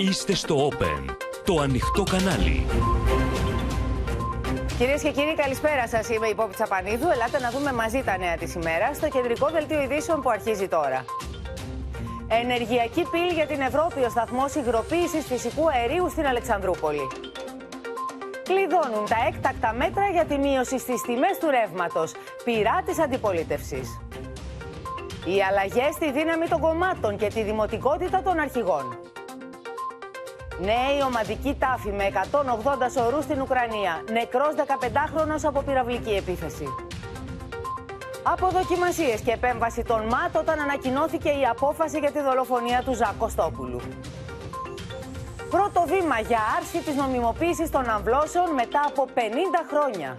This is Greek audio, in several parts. Είστε στο Open, το ανοιχτό κανάλι. Κυρίες και κύριοι, καλησπέρα σας. Είμαι η Πόπη Απανίδου. Ελάτε να δούμε μαζί τα νέα της ημέρας στο κεντρικό δελτίο ειδήσεων που αρχίζει τώρα. Ενεργειακή πύλη για την Ευρώπη, ο σταθμός υγροποίησης φυσικού αερίου στην Αλεξανδρούπολη. Κλειδώνουν τα έκτακτα μέτρα για τη μείωση στις τιμές του ρεύματος. Πειρά της αντιπολίτευσης. Οι αλλαγές στη δύναμη των κομμάτων και τη δημοτικότητα των αρχηγών. Νέοι ομαδικοί τάφοι με 180 σωρούς στην Ουκρανία. Νεκρός 15χρονος από πυραυλική επίθεση. Από δοκιμασίες και επέμβαση των ΜΑΤ όταν ανακοινώθηκε η απόφαση για τη δολοφονία του Ζακ Κωστόπουλου. Πρώτο βήμα για άρση της νομιμοποίησης των αμβλώσεων μετά από 50 χρόνια.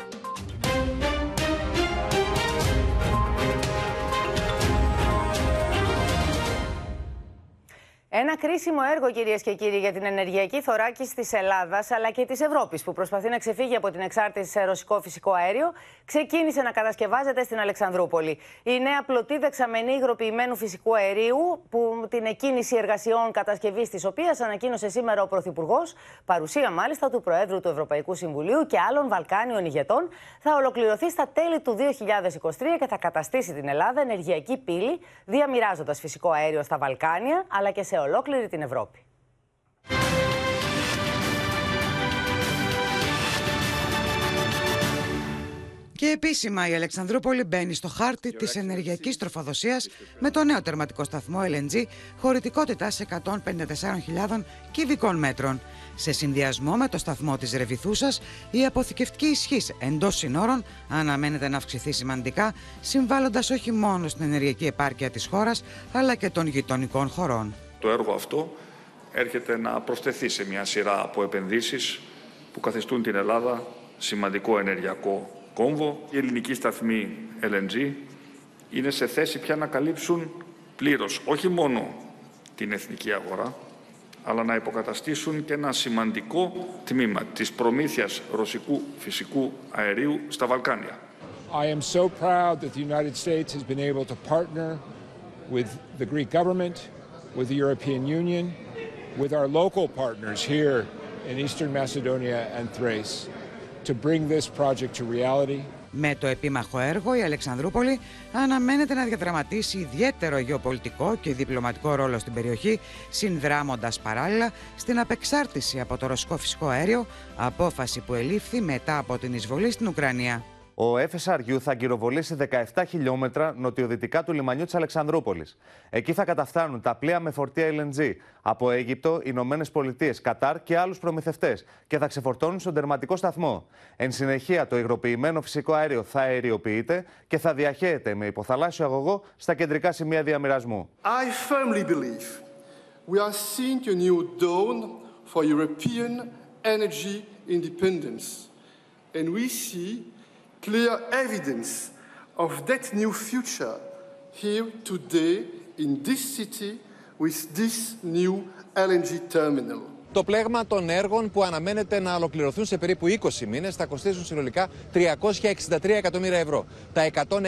Ένα κρίσιμο έργο, κυρίες και κύριοι, για την ενεργειακή θωράκιση της Ελλάδας αλλά και της Ευρώπης, που προσπαθεί να ξεφύγει από την εξάρτηση σε ρωσικό φυσικό αέριο, ξεκίνησε να κατασκευάζεται στην Αλεξανδρούπολη. Η νέα πλωτή δεξαμενή υγροποιημένου φυσικού αερίου, που την εκκίνηση εργασιών κατασκευής της οποίας ανακοίνωσε σήμερα ο Πρωθυπουργός, παρουσία μάλιστα του Προέδρου του Ευρωπαϊκού Συμβουλίου και άλλων Βαλκάνιων ηγετών, θα ολοκληρωθεί στα τέλη του 2023 και θα καταστήσει την Ελλάδα ενεργειακή πύλη, διαμοιράζοντας φυσικό αέριο στα Βαλκάνια αλλά και σε ολόκληρη την Ευρώπη. Και επίσημα η Αλεξανδρούπολη μπαίνει στο χάρτη της ενεργειακής τροφοδοσίας με το νέο τερματικό σταθμό LNG χωρητικότητας 154.000 κυβικών μέτρων. Σε συνδυασμό με το σταθμό της Ρεβιθούσας, η αποθηκευτική ισχύς εντός συνόρων αναμένεται να αυξηθεί σημαντικά, συμβάλλοντας όχι μόνο στην ενεργειακή επάρκεια της χώρας, αλλά και των γειτονικών χωρών. Το έργο αυτό έρχεται να προσθεθεί σε μια σειρά από επενδύσεις που καθιστούν την Ελλάδα σημαντικό ενεργειακό κόμβο. Οι ελληνικοί σταθμοί LNG είναι σε θέση πια να καλύψουν πλήρως όχι μόνο την εθνική αγορά, αλλά να υποκαταστήσουν και ένα σημαντικό τμήμα της προμήθειας ρωσικού φυσικού αερίου στα Βαλκάνια. I am so proud that the United States has been able to partner with the Greek government, with the European Union, with our local partners here in Eastern Macedonia and Thrace, to bring this project to reality. Με το επίμαχο έργο, η Αλεξανδρούπολη αναμένεται να διαδραματίσει ιδιαίτερο γεωπολιτικό και διπλωματικό ρόλο στην περιοχή, συνδράμοντας παράλληλα στην απεξάρτηση από το ρωσικό φυσικό αέριο, απόφαση που ελήφθη μετά από την εισβολή στην Ουκρανία. Ο FSRU θα γυροβολήσει 17 χιλιόμετρα νοτιοδυτικά του λιμανιού της Αλεξανδρούπολης. Εκεί θα καταφτάνουν τα πλοία με φορτία LNG από Αίγυπτο, Ηνωμένες Πολιτείες, Κατάρ και άλλους προμηθευτές και θα ξεφορτώνουν στον τερματικό σταθμό. Εν συνεχεία, το υγροποιημένο φυσικό αέριο θα αεριοποιείται και θα διαχέεται με υποθαλάσσιο αγωγό στα κεντρικά σημεία διαμοιρασμού. I firmly believe we are seeing a new dawn for European energy independence. And we see clear evidence of that new future here today in this city with this new LNG terminal. Το πλέγμα των έργων που αναμένεται να ολοκληρωθούν σε περίπου 20 μήνες θα κοστίσουν συνολικά 363 εκατομμύρια ευρώ, τα 166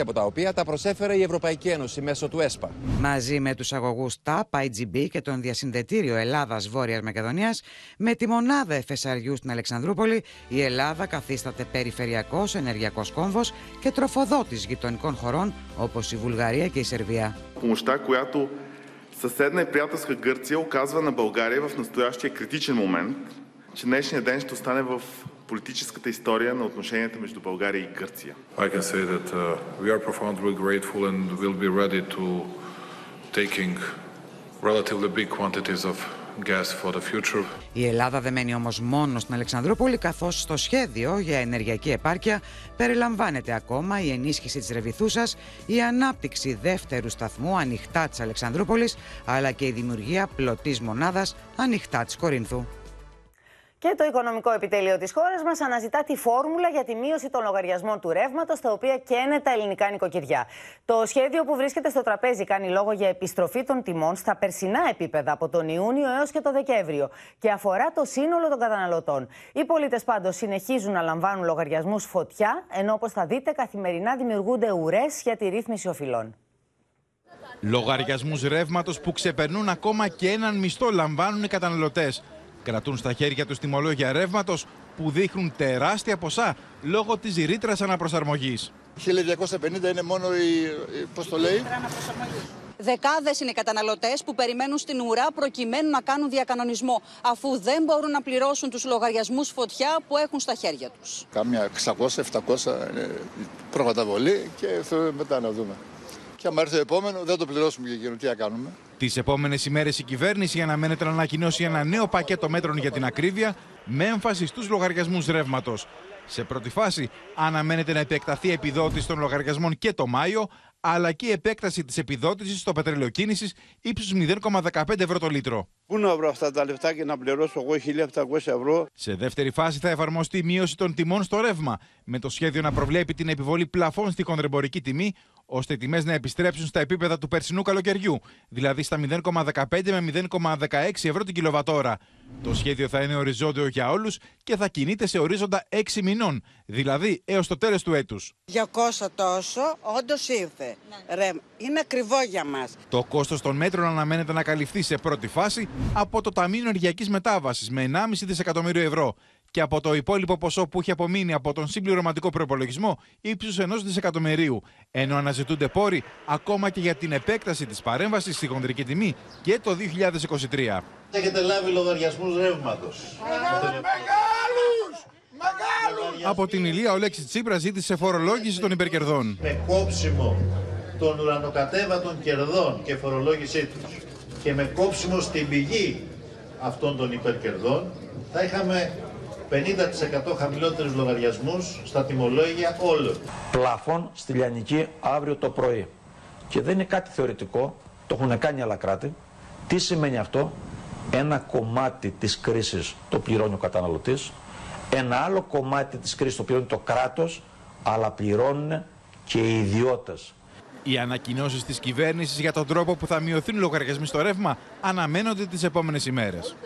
από τα οποία τα προσέφερε η Ευρωπαϊκή Ένωση μέσω του ΕΣΠΑ. Μαζί με τους αγωγούς ΤΑΠ, IGB και τον διασυνδετήριο Ελλάδας-Βόρειας Μακεδονίας, με τη μονάδα FSRU στην Αλεξανδρούπολη, η Ελλάδα καθίσταται περιφερειακός ενεργειακός κόμβος και τροφοδότης γειτονικών χωρών όπως η Βουλγαρία και η Σερβία. Съседна и приятелска Гърция оказва на България в настоящия критичен момент, че днешния ден ще остане в политическата история на отношенията между България и Гърция. I can say that we are profoundly grateful and will be ready to taking relatively big quantities of gas for the future. Η Ελλάδα δεν μένει όμως μόνο στην Αλεξανδρούπολη, καθώς στο σχέδιο για ενεργειακή επάρκεια περιλαμβάνεται ακόμα η ενίσχυση της Ρεβιθούσας, η ανάπτυξη δεύτερου σταθμού ανοιχτά της Αλεξανδρούπολης, αλλά και η δημιουργία πλωτής μονάδας ανοιχτά της Κορίνθου. Και το οικονομικό επιτελείο της χώρας μας αναζητά τη φόρμουλα για τη μείωση των λογαριασμών του ρεύματος, τα οποία καίνε τα ελληνικά νοικοκυριά. Το σχέδιο που βρίσκεται στο τραπέζι κάνει λόγο για επιστροφή των τιμών στα περσινά επίπεδα από τον Ιούνιο έως και τον Δεκέμβριο και αφορά το σύνολο των καταναλωτών. Οι πολίτες πάντως συνεχίζουν να λαμβάνουν λογαριασμούς φωτιά, ενώ όπως θα δείτε καθημερινά δημιουργούνται ουρές για τη ρύθμιση οφειλών. Λογαριασμούς ρεύματος που ξεπερνούν ακόμα και έναν μισθό λαμβάνουν οι καταναλωτές. Κρατούν στα χέρια τους τιμολόγια ρεύματος που δείχνουν τεράστια ποσά λόγω της ρήτρας αναπροσαρμογής. 1250 είναι μόνο η πώς το λέει. Δεκάδες είναι οι καταναλωτές που περιμένουν στην ουρά προκειμένου να κάνουν διακανονισμό, αφού δεν μπορούν να πληρώσουν τους λογαριασμούς φωτιά που έχουν στα χέρια τους. Κάμια 600-700 προκαταβολή και μετά να δούμε. Και άμα έρθει το επόμενο, δεν το πληρώσουμε και εκείνο. Τι θα κάνουμε. Τις επόμενες ημέρες η κυβέρνηση αναμένεται να ανακοινώσει ένα νέο πακέτο μέτρων για την ακρίβεια με έμφαση στους λογαριασμούς ρεύματος. Σε πρώτη φάση αναμένεται να επεκταθεί επιδότηση των λογαριασμών και το Μάιο, αλλά και η επέκταση της επιδότησης στο πετρέλαιο κίνησης ύψους 0,15 ευρώ το λίτρο. Πού να βρω αυτά τα λεφτά και να πληρώσω εγώ 1.700 ευρώ. Σε δεύτερη φάση θα εφαρμοστεί η μείωση των τιμών στο ρεύμα, με το σχέδιο να προβλέπει την επιβολή πλαφών στη χονδρεμπορική τιμή, ώστε οι τιμές να επιστρέψουν στα επίπεδα του περσινού καλοκαιριού, δηλαδή στα 0,15 με 0,16 ευρώ την κιλοβατόρα. Το σχέδιο θα είναι οριζόντιο για όλους και θα κινείται σε ορίζοντα 6 μηνών, δηλαδή έως το τέλος του έτους. 200 τόσο, όντως ήρθε. Ναι. Ρε, είναι ακριβό για μας. Το κόστος των μέτρων αναμένεται να καλυφθεί σε πρώτη φάση από το Ταμείο Ενεργειακής Μετάβασης με 1,5 δισεκατομμύριο ευρώ και από το υπόλοιπο ποσό που είχε απομείνει από τον συμπληρωματικό προϋπολογισμό ύψους 1 δισεκατομμυρίου, ενώ αναζητούνται πόροι ακόμα και για την επέκταση της παρέμβασης στη χονδρική τιμή και το 2023. Έχετε λάβει λογαριασμούς ρεύματος. Μεγάλους! Από την Ηλία, ο Αλέξης Τσίπρας ζήτησε φορολόγηση των υπερκερδών. Με κόψιμο των ουρανοκατέβατων κερδών και φορολόγησή τους και με κόψιμο στην πηγή αυτών των υπερκερδών θα είχαμε 50% χαμηλότερους λογαριασμούς στα τιμολόγια όλων. Πλαφών στη Λιανική αύριο το πρωί. Και δεν είναι κάτι θεωρητικό, το έχουν κάνει άλλα κράτη. Τι σημαίνει αυτό? Ένα κομμάτι της κρίσης το πληρώνει ο καταναλωτής, ένα άλλο κομμάτι της κρίσης το πληρώνει το κράτος, αλλά πληρώνουν και οι ιδιώτες. Οι ανακοινώσεις της κυβέρνησης για τον τρόπο που θα μειωθούν οι λογαριασμοί στο ρεύμα αναμένονται τις επόμενες ημέρες.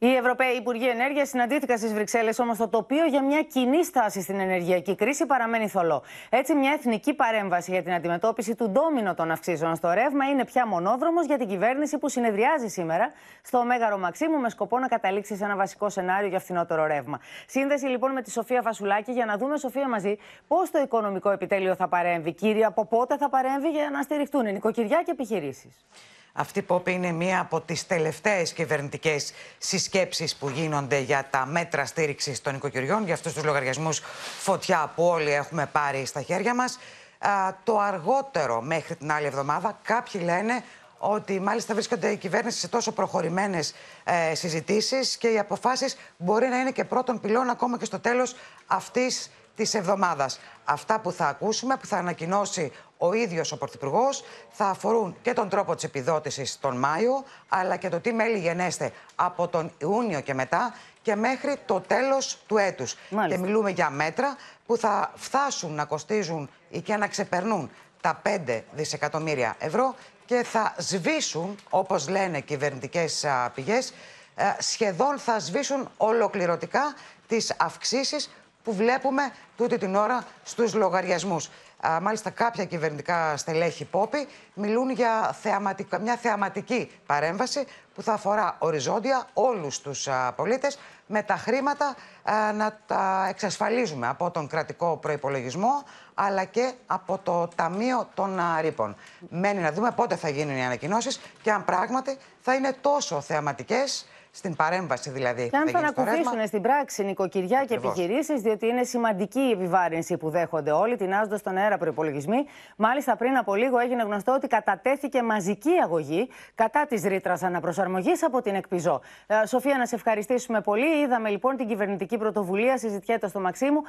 Οι Ευρωπαίοι Υπουργοί Ενέργειας συναντήθηκαν στις Βρυξέλλες, όμως το τοπίο για μια κοινή στάση στην ενεργειακή κρίση παραμένει θολό. Έτσι, μια εθνική παρέμβαση για την αντιμετώπιση του ντόμινο των αυξήσεων στο ρεύμα είναι πια μονόδρομος για την κυβέρνηση που συνεδριάζει σήμερα στο Μέγαρο Μαξίμου με σκοπό να καταλήξει σε ένα βασικό σενάριο για φθηνότερο ρεύμα. Σύνδεση λοιπόν με τη Σοφία Βασουλάκη για να δούμε, Σοφία, μαζί πώς το οικονομικό επιτέλειο θα παρέμβει, κύριε, από πότε θα παρέμβει για να στηριχτούν νοικοκυριά και επιχειρήσεις. Αυτή, Πόπη, είναι μία από τις τελευταίες κυβερνητικές συσκέψεις που γίνονται για τα μέτρα στήριξης των οικοκυριών, για αυτούς τους λογαριασμούς φωτιά που όλοι έχουμε πάρει στα χέρια μας. Το αργότερο μέχρι την άλλη εβδομάδα, κάποιοι λένε ότι μάλιστα βρίσκονται η κυβέρνηση σε τόσο προχωρημένες συζητήσεις και οι αποφάσεις μπορεί να είναι και πρώτων πυλών ακόμα και στο τέλος αυτής της εβδομάδας. Αυτά που θα ακούσουμε, που θα ανακοινώσει ο ίδιος ο Πρωθυπουργός, θα αφορούν και τον τρόπο της επιδότησης τον Μάιο, αλλά και το τι μέλη γενέστε από τον Ιούνιο και μετά και μέχρι το τέλος του έτους. Μάλιστα. Και μιλούμε για μέτρα που θα φτάσουν να κοστίζουν ή και να ξεπερνούν τα 5 δισεκατομμύρια ευρώ και θα σβήσουν, όπως λένε κυβερνητικές πηγές, σχεδόν θα σβήσουν ολοκληρωτικά τις αυξήσεις που βλέπουμε τούτη την ώρα στους λογαριασμούς. Μάλιστα, κάποια κυβερνητικά στελέχη, Πόπη, μιλούν για μια θεαματική παρέμβαση που θα αφορά οριζόντια όλους τους πολίτες, με τα χρήματα να τα εξασφαλίζουμε από τον κρατικό προϋπολογισμό, αλλά και από το Ταμείο των Ρήπων. Μένει να δούμε πότε θα γίνουν οι ανακοινώσεις και αν πράγματι θα είναι τόσο θεαματικές, στην παρέμβαση δηλαδή. Και αν θα ακολουθήσουν στην πράξη νοικοκυριά και επιχειρήσεις, διότι είναι σημαντική η επιβάρυνση που δέχονται όλοι, τεινάζοντας τον αέρα προϋπολογισμοί. Μάλιστα, πριν από λίγο έγινε γνωστό ότι κατατέθηκε μαζική αγωγή κατά της ρήτρας αναπροσαρμογής από την ΕΚΠΙΖΟ. Σοφία, να σε ευχαριστήσουμε πολύ. Είδαμε λοιπόν την κυβερνητική πρωτοβουλία, συζητιέται στο Μαξίμου,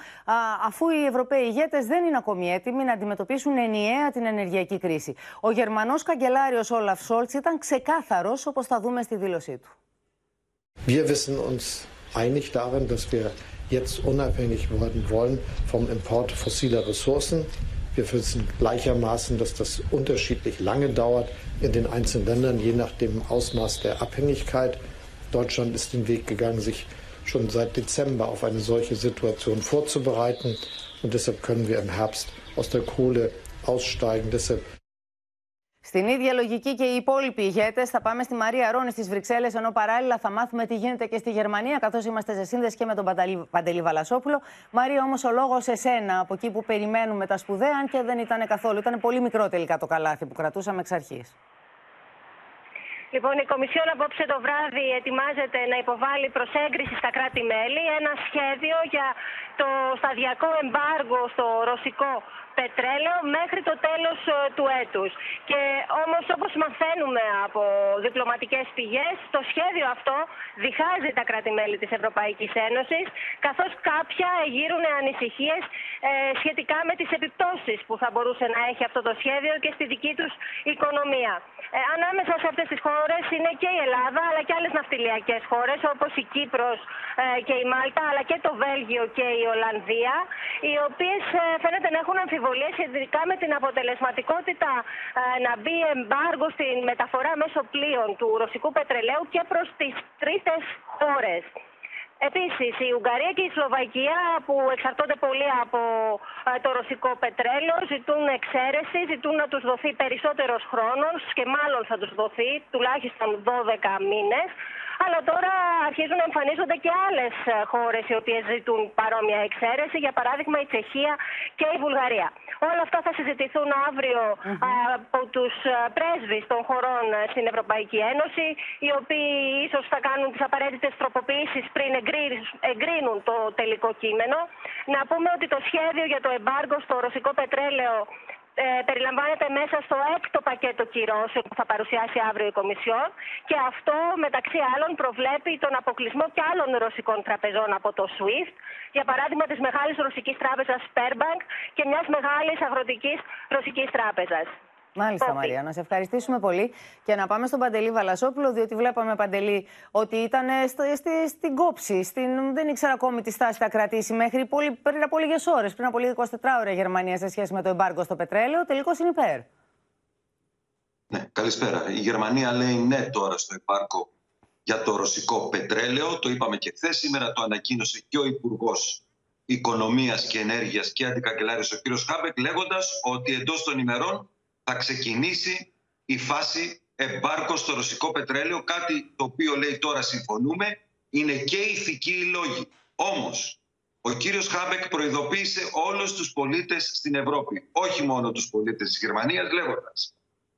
αφού οι Ευρωπαίοι ηγέτες δεν είναι ακόμη έτοιμοι να αντιμετωπίσουν ενιαία την ενεργειακή κρίση. Ο Γερμανός καγκελάριος Όλαφ Σόλτς ήταν ξεκάθαρος, όπως θα δούμε στη δήλωσή του. Wir wissen uns einig darin, dass wir jetzt unabhängig werden wollen vom Import fossiler Ressourcen. Wir wissen gleichermaßen, dass das unterschiedlich lange dauert in den einzelnen Ländern, je nach dem Ausmaß der Abhängigkeit. Deutschland ist den Weg gegangen, sich schon seit Dezember auf eine solche Situation vorzubereiten. Und deshalb können wir im Herbst aus der Kohle aussteigen. Deshalb Στην ίδια λογική και οι υπόλοιποι ηγέτες. Θα πάμε στη Μαρία Ρόνη στις Βρυξέλλες, ενώ παράλληλα θα μάθουμε τι γίνεται και στη Γερμανία, καθώς είμαστε σε σύνδεση και με τον Παντελή Βαλασσόπουλο. Μαρία, όμως ο λόγος σε σένα, από εκεί που περιμένουμε τα σπουδαία, αν και δεν ήταν καθόλου. Ήταν πολύ μικρό τελικά το καλάθι που κρατούσαμε εξ αρχής. Λοιπόν, η Κομισιόν απόψε το βράδυ ετοιμάζεται να υποβάλει προς έγκριση στα κράτη-μέλη ένα σχέδιο για το σταδιακό εμπάργο στο ρωσικό πετρέλαιο μέχρι το τέλος του έτους. Και όμως, όπως μαθαίνουμε από διπλωματικές πηγές, το σχέδιο αυτό διχάζει τα κράτη-μέλη της Ευρωπαϊκής Ένωσης, καθώς κάποια γύρουν ανησυχίες σχετικά με τις επιπτώσεις που θα μπορούσε να έχει αυτό το σχέδιο και στη δική τους οικονομία. Ανάμεσα σε αυτές τις χώρες είναι και η Ελλάδα, αλλά και άλλες ναυτιλιακές χώρες, όπως η Κύπρος και η Μάλτα, αλλά και το Βέλγιο και η Ολλανδία, οι οποίες φαίνεται να έχουν αμφιβολίες σχετικά με την αποτελεσματικότητα να μπει εμπάργο στην μεταφορά μέσω πλοίων του ρωσικού πετρελαίου και προς τις τρίτες χώρες. Επίσης, η Ουγγαρία και η Σλοβακία, που εξαρτώνται πολύ από το ρωσικό πετρέλαιο, ζητούν εξαίρεση, ζητούν να τους δοθεί περισσότερος χρόνος και μάλλον θα τους δοθεί τουλάχιστον 12 μήνες. Αλλά τώρα αρχίζουν να εμφανίζονται και άλλες χώρες οι οποίες ζητούν παρόμοια εξαίρεση, για παράδειγμα η Τσεχία και η Βουλγαρία. Όλα αυτά θα συζητηθούν αύριο από τους πρέσβεις των χωρών στην Ευρωπαϊκή Ένωση, οι οποίοι ίσως θα κάνουν τις απαραίτητες τροποποιήσεις πριν εγκρίνουν το τελικό κείμενο. Να πούμε ότι το σχέδιο για το εμπάργκο στο ρωσικό πετρέλαιο περιλαμβάνεται μέσα στο 6ο πακέτο κυρώσεων που θα παρουσιάσει αύριο η Κομισιόν, και αυτό μεταξύ άλλων προβλέπει τον αποκλεισμό και άλλων ρωσικών τραπεζών από το SWIFT, για παράδειγμα της μεγάλης ρωσικής τράπεζας Sberbank και μιας μεγάλης αγροτικής ρωσικής τράπεζας. Μάλιστα, Μαρία, να σε ευχαριστήσουμε πολύ και να πάμε στον Παντελή Βαλασσόπουλο, διότι βλέπαμε, Παντελή, ότι ήταν στην κόψη, δεν ήξερα ακόμη τι στάση θα κρατήσει μέχρι πριν από λίγες ώρες, πριν από λίγες 24 ώρες Γερμανία σε σχέση με το εμπάργκο στο πετρέλαιο, τελικώς είναι υπέρ. Ναι, καλησπέρα. Η Γερμανία λέει ναι τώρα στο εμπάργκο για το ρωσικό πετρέλαιο, το είπαμε και χθες, σήμερα το ανακοίνωσε και ο Υπουργός Οικονομίας και Ενέργειας και Αντικαγκελάριος ο κ. Χάμπεκ, λέγοντας ότι εντός των ημερών θα ξεκινήσει η φάση εμπάρκο στο ρωσικό πετρέλαιο, κάτι το οποίο λέει τώρα συμφωνούμε, είναι και ηθικοί οι λόγοι. Όμως, ο κύριος Χάμπεκ προειδοποίησε όλους τους πολίτες στην Ευρώπη, όχι μόνο τους πολίτες της Γερμανίας, λέγοντας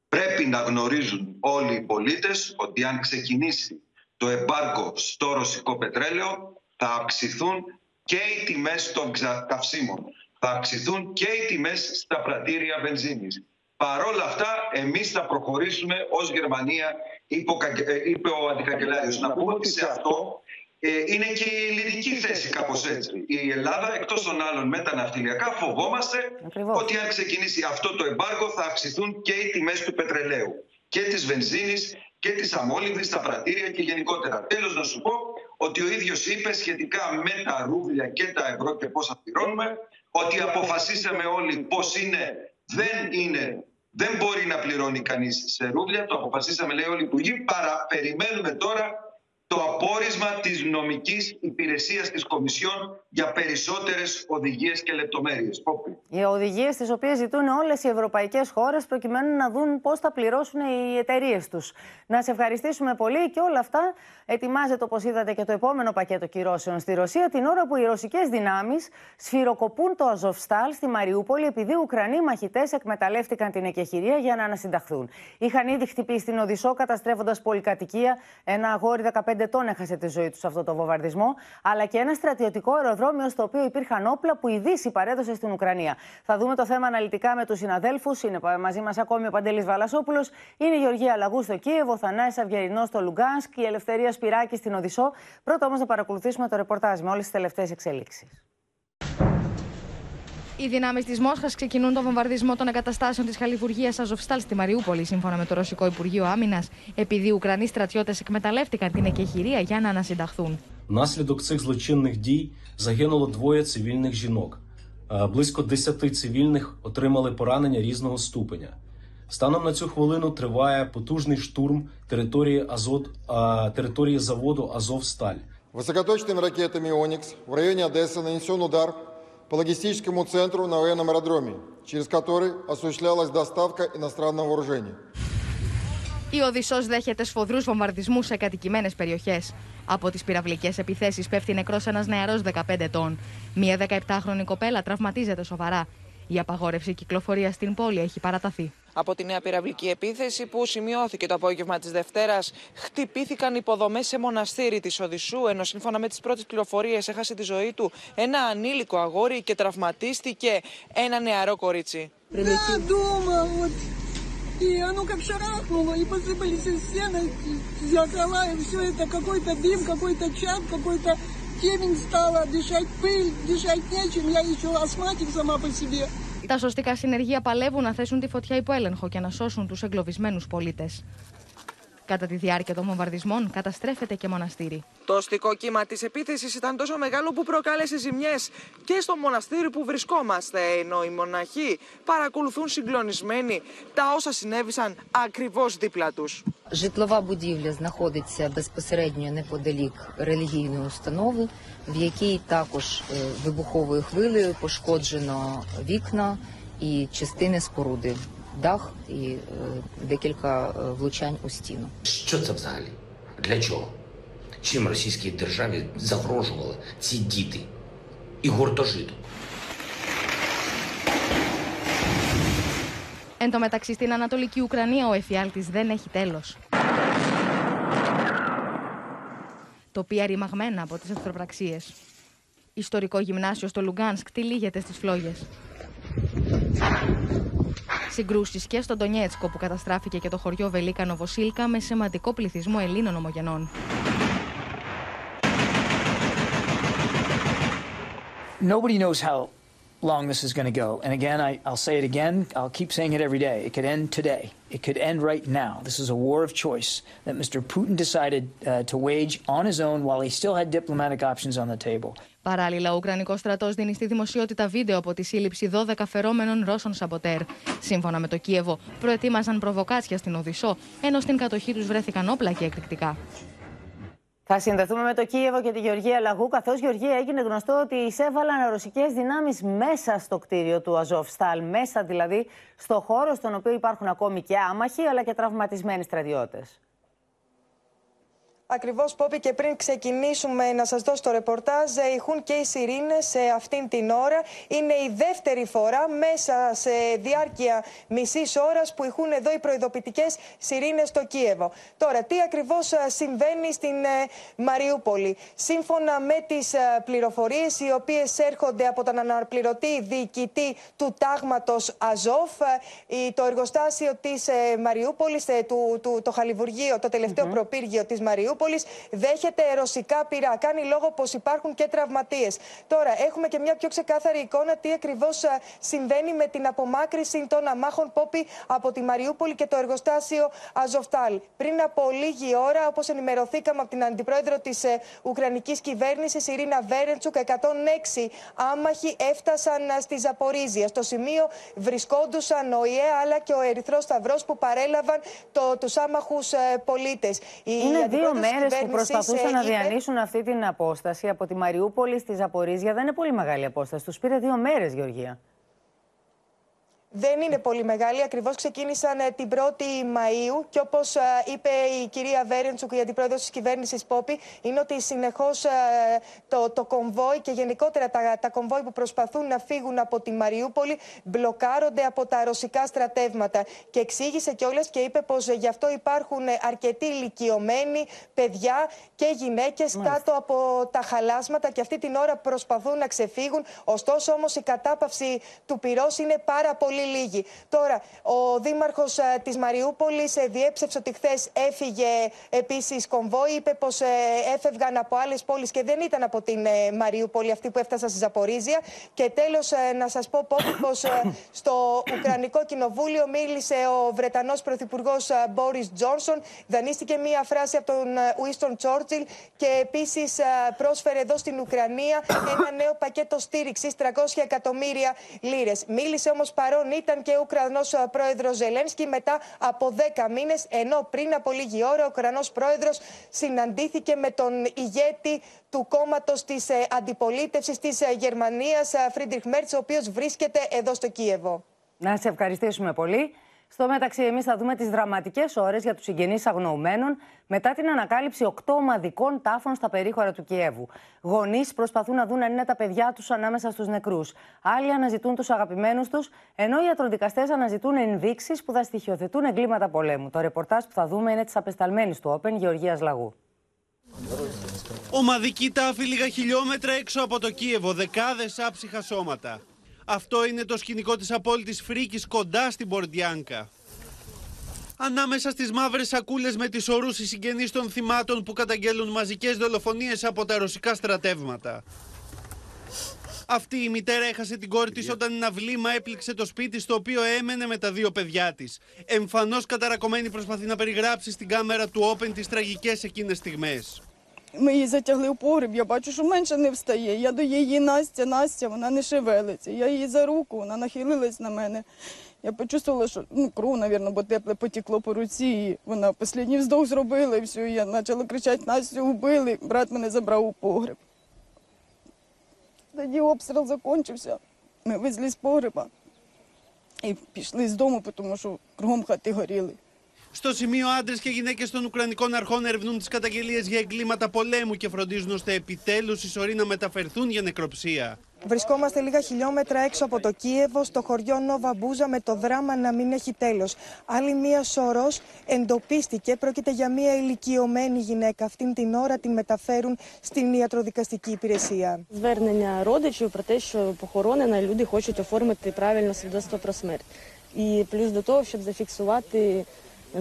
πρέπει να γνωρίζουν όλοι οι πολίτες ότι αν ξεκινήσει το εμπάρκο στο ρωσικό πετρέλαιο θα αυξηθούν και οι τιμές των καυσίμων, θα αυξηθούν και οι τιμές στα πρατήρια βενζίνης. Παρ' όλα αυτά, εμείς θα προχωρήσουμε ως Γερμανία, είπε ο Αντικαγκελάριος. Να πούμε ότι σε αυτό είναι και η ελληνική θέση, κάπως έτσι. Η Ελλάδα, εκτός των άλλων με τα ναυτιλιακά, φοβόμαστε ότι αν ξεκινήσει αυτό το εμπάργκο θα αυξηθούν και οι τιμές του πετρελαίου και της βενζίνης και της αμόλυβδης στα πρατήρια και γενικότερα. Τέλος, να σου πω ότι ο ίδιος είπε σχετικά με τα ρούβλια και τα ευρώ και πώς θα πληρώνουμε, ότι αποφασίσαμε όλοι πώς είναι, δεν μπορεί να πληρώνει κανείς σε ρούβλια, το αποφασίσαμε λέει όλοι οι υπουργοί, περιμένουμε τώρα το απόρισμα της νομικής υπηρεσίας της Κομισιόν για περισσότερες οδηγίες και λεπτομέρειες. Οι οδηγίες τις οποίες ζητούν όλες οι ευρωπαϊκές χώρες προκειμένου να δουν πώς θα πληρώσουν οι εταιρείες τους. Να σε ευχαριστήσουμε πολύ, και όλα αυτά ετοιμάζεται, όπως είδατε, και το επόμενο πακέτο κυρώσεων στη Ρωσία, την ώρα που οι ρωσικές δυνάμεις σφυροκοπούν το Αζοφστάλ στη Μαριούπολη, επειδή οι Ουκρανοί μαχητές εκμεταλλεύτηκαν την εκεχηρία για να ανασυνταχθούν. Είχαν ήδη χτυπήσει στην Οδησσό, καταστρέφοντας πολυκατοικία. Ένα αγόρι 15 ετών έχασε τη ζωή του σε αυτό το βομβαρδισμό, αλλά και ένα στρατιωτικό αεροδρόμιο στο οποίο υπήρχαν όπλα που η Δύση παρέδωσε στην Ουκρανία. Θα δούμε το θέμα αναλυτικά με τους συναδέλφους. Είναι μαζί μας ακόμη ο Παντελής Βαλασσόπουλος, είναι η Γεωργία Λαγού στο Κίεβο, ο Θανάσης Αυγερινός στο Λουγκάνσκ, η Ελευθερία Σπυράκη στην Οδησσό. Πρώτα όμως να παρακολουθήσουμε το ρεπορτάζ με όλες τις τελευταίες εξελίξεις. Οι δυνάμεις της Μόσχας ξεκινούν τον βομβαρδισμό των εγκαταστάσεων της χαλιβουργίας Αζοφστάλ στη Μαριούπολη, σύμφωνα με το Ρωσικό Υπουργείο Άμυνας, επειδή οι Ουκρανοί στρατιώτες εκμεταλλεύτηκαν την εκεχηρία για να ανασυνταχθούν. Внаслідок цих злочинних дій загинуло двоє цивільних жінок. Близько 10 цивільних отримали поранення різного ступеня. Станом на цю хвилину триває потужний штурм території заводу Азовсталь. Високоточними ракетами Оникс в районі Одеси нанесен удар по логистическому центру на военном аэродроме, через который осуществлялась доставка иностранного вооружения. Η Οδησσός δέχεται σφοδρούς βομβαρδισμούς σε κατοικημένες περιοχές. Από τις πυραυλικές επιθέσεις πέφτει νεκρός ένας νεαρός 15 ετών. Μία 17χρονη κοπέλα τραυματίζεται σοβαρά. Η απαγόρευση κυκλοφορίας στην πόλη έχει παραταθεί. Από τη νέα πυραυλική επίθεση που σημειώθηκε το απόγευμα της Δευτέρας, χτυπήθηκαν υποδομές σε μοναστήρι της Οδησσού, ενώ σύμφωνα με τις πρώτες πληροφορίες έχασε τη ζωή του ένα ανήλικο αγόρι και τραυματίστηκε ένα νεαρό κορίτσι. И оно как шарахнуло, и посыпались из стены, зеркала, и все это какой-то дым, какой-то чад, какой-то темень стала, дышать пыль, дышать нечем, я еще астматик сама по себе. Τα σωστικά συνεργεία παλεύουν να θέσουν τη φωτιά υπό έλεγχο και να σώσουν τους εγκλωβισμένους πολίτες. Κατά τη διάρκεια των βομβαρδισμών καταστρέφεται και μοναστήρι. Το οστικό κύμα της επίθεσης ήταν τόσο μεγάλο που προκάλεσε ζημιές και στο μοναστήρι που βρισκόμαστε, ενώ οι μοναχοί παρακολουθούν συγκλονισμένοι τα όσα συνέβησαν ακριβώς δίπλα τους. Житлова будівля знаходиться безпосередньо неподалік релігійної установи, в якій також вибуховою хвилею пошкоджено вікна і частини споруди. Дах і декілька влучань у стіну. Що це взагалі? Для чого? Чим російській державі загрожували ці діти і гуртожиток? Εν τω μεταξύ στην Ανατολική Ουκρανία ο εφιάλτης δεν έχει τέλος. Τοπία ρημαγμένα από τις εχθροπραξίες. Ιστορικό γυμνάσιο στο Λουγκάνσκ τυλίγεται στις φλόγες. Συγκρούσεις και στον Ντονιέτσκο που καταστράφηκε και το χωριό Βελίκα Νοβοσίλκα με σημαντικό πληθυσμό Ελλήνων ομογενών. Nobody knows how long this is going to go. And again, I'll say it again. I'll keep saying it every day. It could end today. It could end right now. This is a war of choice that Mr. Putin decided to wage on his own while he still had diplomatic options on the table. Παράλληλα, ο Ουκρανικός στρατός δίνει στη δημοσιότητα βίντεο από τη σύλληψη 12 φερόμενων Ρώσων σαμποτέρ. Σύμφωνα με το Κίεβο, προετοίμαζαν προβοκάτσια στην Οδησσό, ενώ στην κατοχή τους βρέθηκαν όπλα και εκρηκτικά. Θα συνδεθούμε με το Κίεβο και τη Γεωργία Λαγού, καθώς Γεωργία έγινε γνωστό ότι εισέβαλαν ρωσικές δυνάμεις μέσα στο κτίριο του Αζοφστάλ, μέσα δηλαδή στο χώρο στον οποίο υπάρχουν ακόμη και άμαχοι αλλά και τραυματισμένοι στρατιώτες. Ακριβώς, Πόπη, και πριν ξεκινήσουμε να σας δώσω το ρεπορτάζ, ηχούν και οι σιρήνες σε αυτήν την ώρα. Είναι η δεύτερη φορά μέσα σε διάρκεια μισής ώρας που ηχούν εδώ οι προειδοποιητικές σιρήνες στο Κίεβο. Τώρα, τι ακριβώς συμβαίνει στην Μαριούπολη? Σύμφωνα με τις πληροφορίες οι οποίες έρχονται από τον αναπληρωτή διοικητή του τάγματος Αζόφ, το εργοστάσιο της Μαριούπολης, το χαλιβουργείο, το τελευταίο προπύργιο της Μαριούπολης, δέχεται ρωσικά πυρά. Κάνει λόγο πως υπάρχουν και τραυματίες. Τώρα, έχουμε και μια πιο ξεκάθαρη εικόνα τι ακριβώς συμβαίνει με την απομάκρυση των αμάχων, Πόπη, από τη Μαριούπολη και το εργοστάσιο Αζοφτάλ. Πριν από λίγη ώρα, όπως ενημερωθήκαμε από την αντιπρόεδρο της Ουκρανικής κυβέρνησης, Ιρίνα Βέρεντσουκ, 106 άμαχοι έφτασαν στη Ζαπορίζια. Στο σημείο βρισκόντουσαν ο ΙΕ αλλά και ο Ερυθρός Σταυρός που παρέλαβαν τους άμαχους πολίτες. Είναι δύο μέρες που προσπαθούσαν να διανύσουν αυτή την απόσταση από τη Μαριούπολη στη Ζαπορίζια. Δεν είναι πολύ μεγάλη απόσταση. Τους πήρε 2 μέρες, Γεωργία. Δεν είναι πολύ μεγάλη. Ακριβώς ξεκίνησαν την 1η Μαΐου και όπως είπε η κυρία Βέρεντσουκ, η αντιπρόεδρος της κυβέρνησης, Πόπη, είναι ότι συνεχώς το κομβόι και γενικότερα τα κομβόι που προσπαθούν να φύγουν από τη Μαριούπολη μπλοκάρονται από τα ρωσικά στρατεύματα. Και εξήγησε κιόλας και είπε πως γι' αυτό υπάρχουν αρκετοί ηλικιωμένοι, παιδιά και γυναίκες κάτω από τα χαλάσματα και αυτή την ώρα προσπαθούν να ξεφύγουν. Ωστόσο όμως η κατάπαυση του πυρός είναι πάρα πολύ λίγη. Τώρα, ο δήμαρχος της Μαριούπολης διέψευσε ότι χθες έφυγε επίσης κομβόι. Είπε πως έφευγαν από άλλες πόλεις και δεν ήταν από την Μαριούπολη αυτοί που έφτασαν στη Ζαπορίζια. Και τέλος, να σας πω πως στο Ουκρανικό Κοινοβούλιο μίλησε ο Βρετανός Πρωθυπουργός Μπόρις Τζόνσον. Δανείστηκε μία φράση από τον Ουίνστον Τσόρτσιλ και επίσης πρόσφερε εδώ στην Ουκρανία ένα νέο πακέτο στήριξης 300 εκατομμύρια λίρες. Μίλησε όμως παρόν ήταν και ο Ουκρανός πρόεδρος Ζελένσκι μετά από 10 μήνες, ενώ πριν από λίγη ώρα ο Ουκρανός πρόεδρος συναντήθηκε με τον ηγέτη του κόμματος της αντιπολίτευσης της Γερμανίας, Φρίντριχ Μέρτς, ο οποίος βρίσκεται εδώ στο Κίεβο. Να σε ευχαριστήσουμε πολύ. Στο μεταξύ, εμείς θα δούμε τις δραματικές ώρες για τους συγγενείς αγνοωμένων μετά την ανακάλυψη 8 ομαδικών τάφων στα περίχωρα του Κιέβου. Γονείς προσπαθούν να δουν αν είναι τα παιδιά τους ανάμεσα στους νεκρούς. Άλλοι αναζητούν τους αγαπημένους τους, ενώ οι ιατροδικαστές αναζητούν ενδείξεις που θα στοιχειοθετούν εγκλήματα πολέμου. Το ρεπορτάζ που θα δούμε είναι της απεσταλμένης του Όπεν, Γεωργίας Λαγού. Ομαδική τάφη λίγα χιλιόμετρα έξω από το Κίεβο, δεκάδες άψυχα σώματα. Αυτό είναι το σκηνικό της απόλυτης φρίκης κοντά στην Μπορντιάνκα. Ανάμεσα στις μαύρες σακούλες με τις ορούς οι συγγενείς των θυμάτων που καταγγέλουν μαζικές δολοφονίες από τα ρωσικά στρατεύματα. Αυτή η μητέρα έχασε την κόρη της όταν ένα βλήμα έπληξε το σπίτι στο οποίο έμενε με τα δύο παιδιά της. Εμφανώς καταρακωμένη προσπαθεί να περιγράψει στην κάμερα του Open τις τραγικές εκείνες στιγμές. Ми її затягли в погріб, я бачу, що менше не встає. Я до її Настя, вона не шевелиться. Я її за руку, вона нахилилась на мене. Я почувствувала, що кров, мабуть, бо тепле потекло по руці. І вона останній вздох зробила, і все, я почала кричати, Настю вбили, брат мене забрав у погріб. Тоді обстріл закінчився, ми везли з погреба і пішли з дому, тому що кругом хати горіли. Στο σημείο, άντρες και γυναίκες των Ουκρανικών αρχών ερευνούν τις καταγγελίες για εγκλήματα πολέμου και φροντίζουν ώστε επιτέλους οι σωροί να μεταφερθούν για νεκροψία. Βρισκόμαστε λίγα χιλιόμετρα έξω από το Κίεβο, στο χωριό Νόβα Μπούζα, με το δράμα να μην έχει τέλος. Άλλη μία σωρός εντοπίστηκε. Πρόκειται για μία ηλικιωμένη γυναίκα. Αυτήν την ώρα την μεταφέρουν στην ιατροδικαστική υπηρεσία. Звернення родичів про те, що похоронена, люди хочуть оформити правильно свідоцтво про смерть. І плюс до того, щоб зафіксувати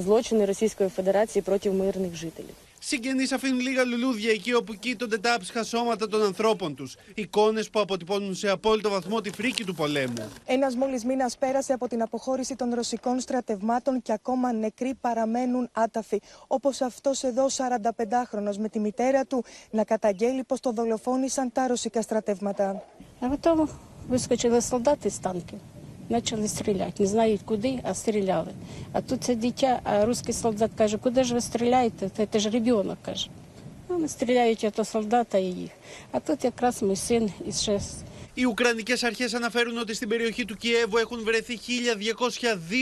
злочини Російської Федерації проти мирних жителів. Συγγενείς αφήνουν λίγα λουλούδια εκεί όπου κοίτονται τα άψυχα σώματα των ανθρώπων τους. Εικόνες που αποτυπώνουν σε απόλυτο βαθμό τη φρίκη του πολέμου. Ένας μόλις μήνας πέρασε από την αποχώρηση των ρωσικών στρατευμάτων και ακόμα νεκροί παραμένουν άταφοι. Όπως αυτός εδώ, 45χρονος, με τη μητέρα του να καταγγέλει πως το δολοφόνησαν τα ρωσικά στρατεύματα. Начали стрелять, не знают куди, а стреляли. А тут це дитя, а русский солдат каже, куди ж ви стріляєте, це ж ребенок, каже. Вони стріляють ото солдата і їх. А тут якраз мій син із 6. Οι Ουκρανικές αρχές αναφέρουν ότι στην περιοχή του Κιέβου έχουν βρεθεί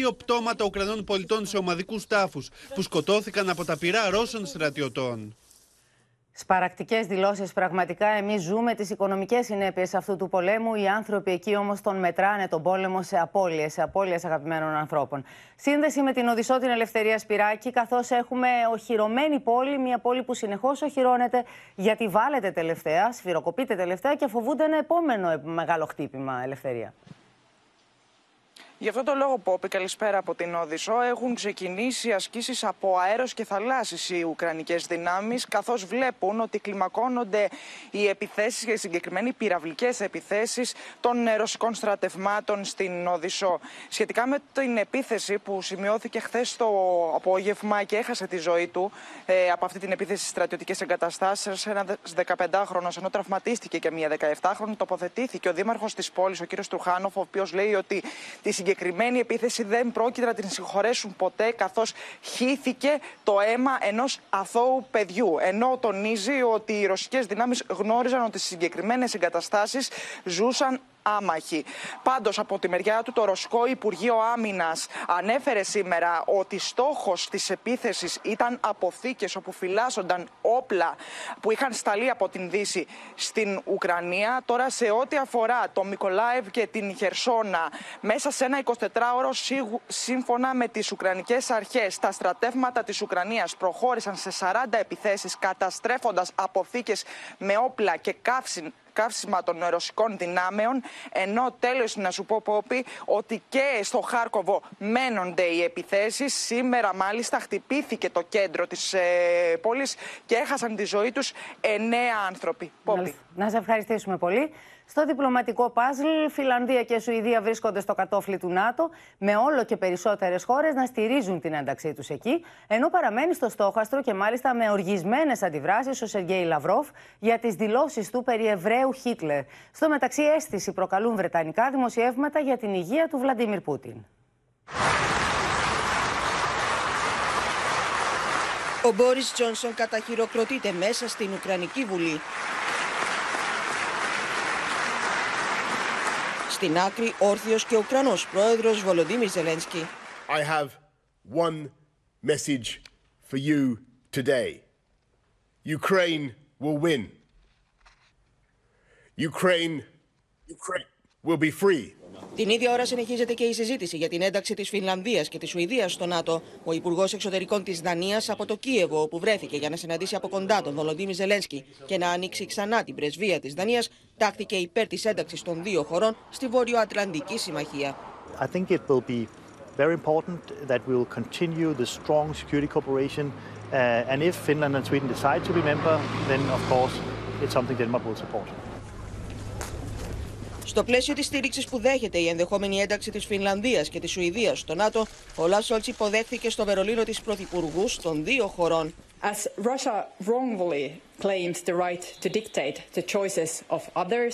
1.202 πτώματα Ουκρανών πολιτών σε ομαδικούς τάφους που σκοτώθηκαν από τα πυρά Ρώσων στρατιωτών. Σπαρακτικές δηλώσεις. Πραγματικά εμείς ζούμε τις οικονομικές συνέπειες αυτού του πολέμου. Οι άνθρωποι εκεί όμως τον μετράνε τον πόλεμο σε απώλειες αγαπημένων ανθρώπων. Σύνδεση με την Οδησσό, την Ελευθερία Σπυράκη, καθώς έχουμε οχυρωμένη πόλη, μια πόλη που συνεχώς οχυρώνεται γιατί βάλετε τελευταία, σφυροκοπείτε τελευταία και φοβούνται ένα επόμενο μεγάλο χτύπημα, Ελευθερία. Γι' αυτό το λόγο, Πόπη, καλησπέρα από την Οδησσό. Έχουν ξεκινήσει ασκήσεις από αέρος και θαλάσσης οι ουκρανικές δυνάμεις, καθώς βλέπουν ότι κλιμακώνονται οι επιθέσεις και οι συγκεκριμένοι πυραυλικές επιθέσεις των ρωσικών στρατευμάτων στην Οδησσό. Σχετικά με την επίθεση που σημειώθηκε χθες το απόγευμα και έχασε τη ζωή του από αυτή την επίθεση στις στρατιωτικές εγκαταστάσεις, ένας 15χρονος, ενώ τραυματίστηκε και μία 17χρονη, τοποθετήθηκε ο δήμαρχος της πόλης, ο κ. Τρουχάνοφ, ο οποίος λέει ότι συγκεκριμένη επίθεση δεν πρόκειται να την συγχωρέσουν ποτέ, καθώς χύθηκε το αίμα ενός αθώου παιδιού. Ενώ τονίζει ότι οι ρωσικές δυνάμεις γνώριζαν ότι στις συγκεκριμένες εγκαταστάσεις ζούσαν άμαχοι. Πάντως, από τη μεριά του, το Ρωσικό Υπουργείο Άμυνας ανέφερε σήμερα ότι στόχος της επίθεσης ήταν αποθήκες όπου φυλάσσονταν όπλα που είχαν σταλεί από την Δύση στην Ουκρανία. Τώρα, σε ό,τι αφορά το Μικολάεβ και την Χερσόνα, μέσα σε ένα 24ωρο, σύμφωνα με τις Ουκρανικές αρχές, τα στρατεύματα της Ουκρανίας προχώρησαν σε 40 επιθέσεις, καταστρέφοντας αποθήκες με όπλα και καύσιμα των ρωσικών δυνάμεων, ενώ τέλος να σου πω, Πόπη, ότι και στο Χάρκοβο μένονται οι επιθέσεις. Σήμερα μάλιστα χτυπήθηκε το κέντρο της πόλης και έχασαν τη ζωή τους 9 άνθρωποι. Πόπη. Να σε ευχαριστήσουμε πολύ. Στο διπλωματικό παζλ, Φιλανδία και Σουηδία βρίσκονται στο κατόφλι του ΝΑΤΟ, με όλο και περισσότερες χώρες να στηρίζουν την ένταξή τους εκεί, ενώ παραμένει στο στόχαστρο και μάλιστα με οργισμένες αντιβράσεις ο Σεργέι Λαυρόφ για τις δηλώσεις του περί Εβραίου Χίτλερ. Στο μεταξύ, αίσθηση προκαλούν βρετανικά δημοσιεύματα για την υγεία του Βλαντίμιρ Πούτιν. Ο Μπόρις Τζόνσον καταχειροκροτείται μέσα στην Ουκρανική Βουλή. Στην άκρη, όρθιος και Ουκρανός πρόεδρος Βολοντίμιρ Ζελένσκι. I have one message for you today. Ukraine will win. Ukraine will be free. Την ίδια ώρα συνεχίζεται και η συζήτηση για την ένταξη της Φινλανδίας και της Σουηδίας στο ΝΑΤΟ. Ο Υπουργός Εξωτερικών της Δανίας από το Κίεβο, όπου βρέθηκε για να συναντήσει από κοντά τον Βολοντίμιρ Ζελένσκι και να ανοίξει ξανά την πρεσβεία της Δανίας, τάχθηκε υπέρ της ένταξης των δύο χωρών στη Βόρειο-Ατλαντική Συμμαχία. I think it will be very important that we will continue the strong security cooperation, and if Finland and Sweden decide to be member, then of course it's something Denmark will support. Στο πλαίσιο της στήριξης που δέχεται η ενδεχόμενη ένταξη της Φινλανδίας και της Σουηδίας στο ΝΑΤΟ, ο Λάσολτς υποδέχθηκε στο Βερολίνο τις πρωθυπουργούς των δύο χωρών. As Russia wrongfully claims the right to dictate the choices of others,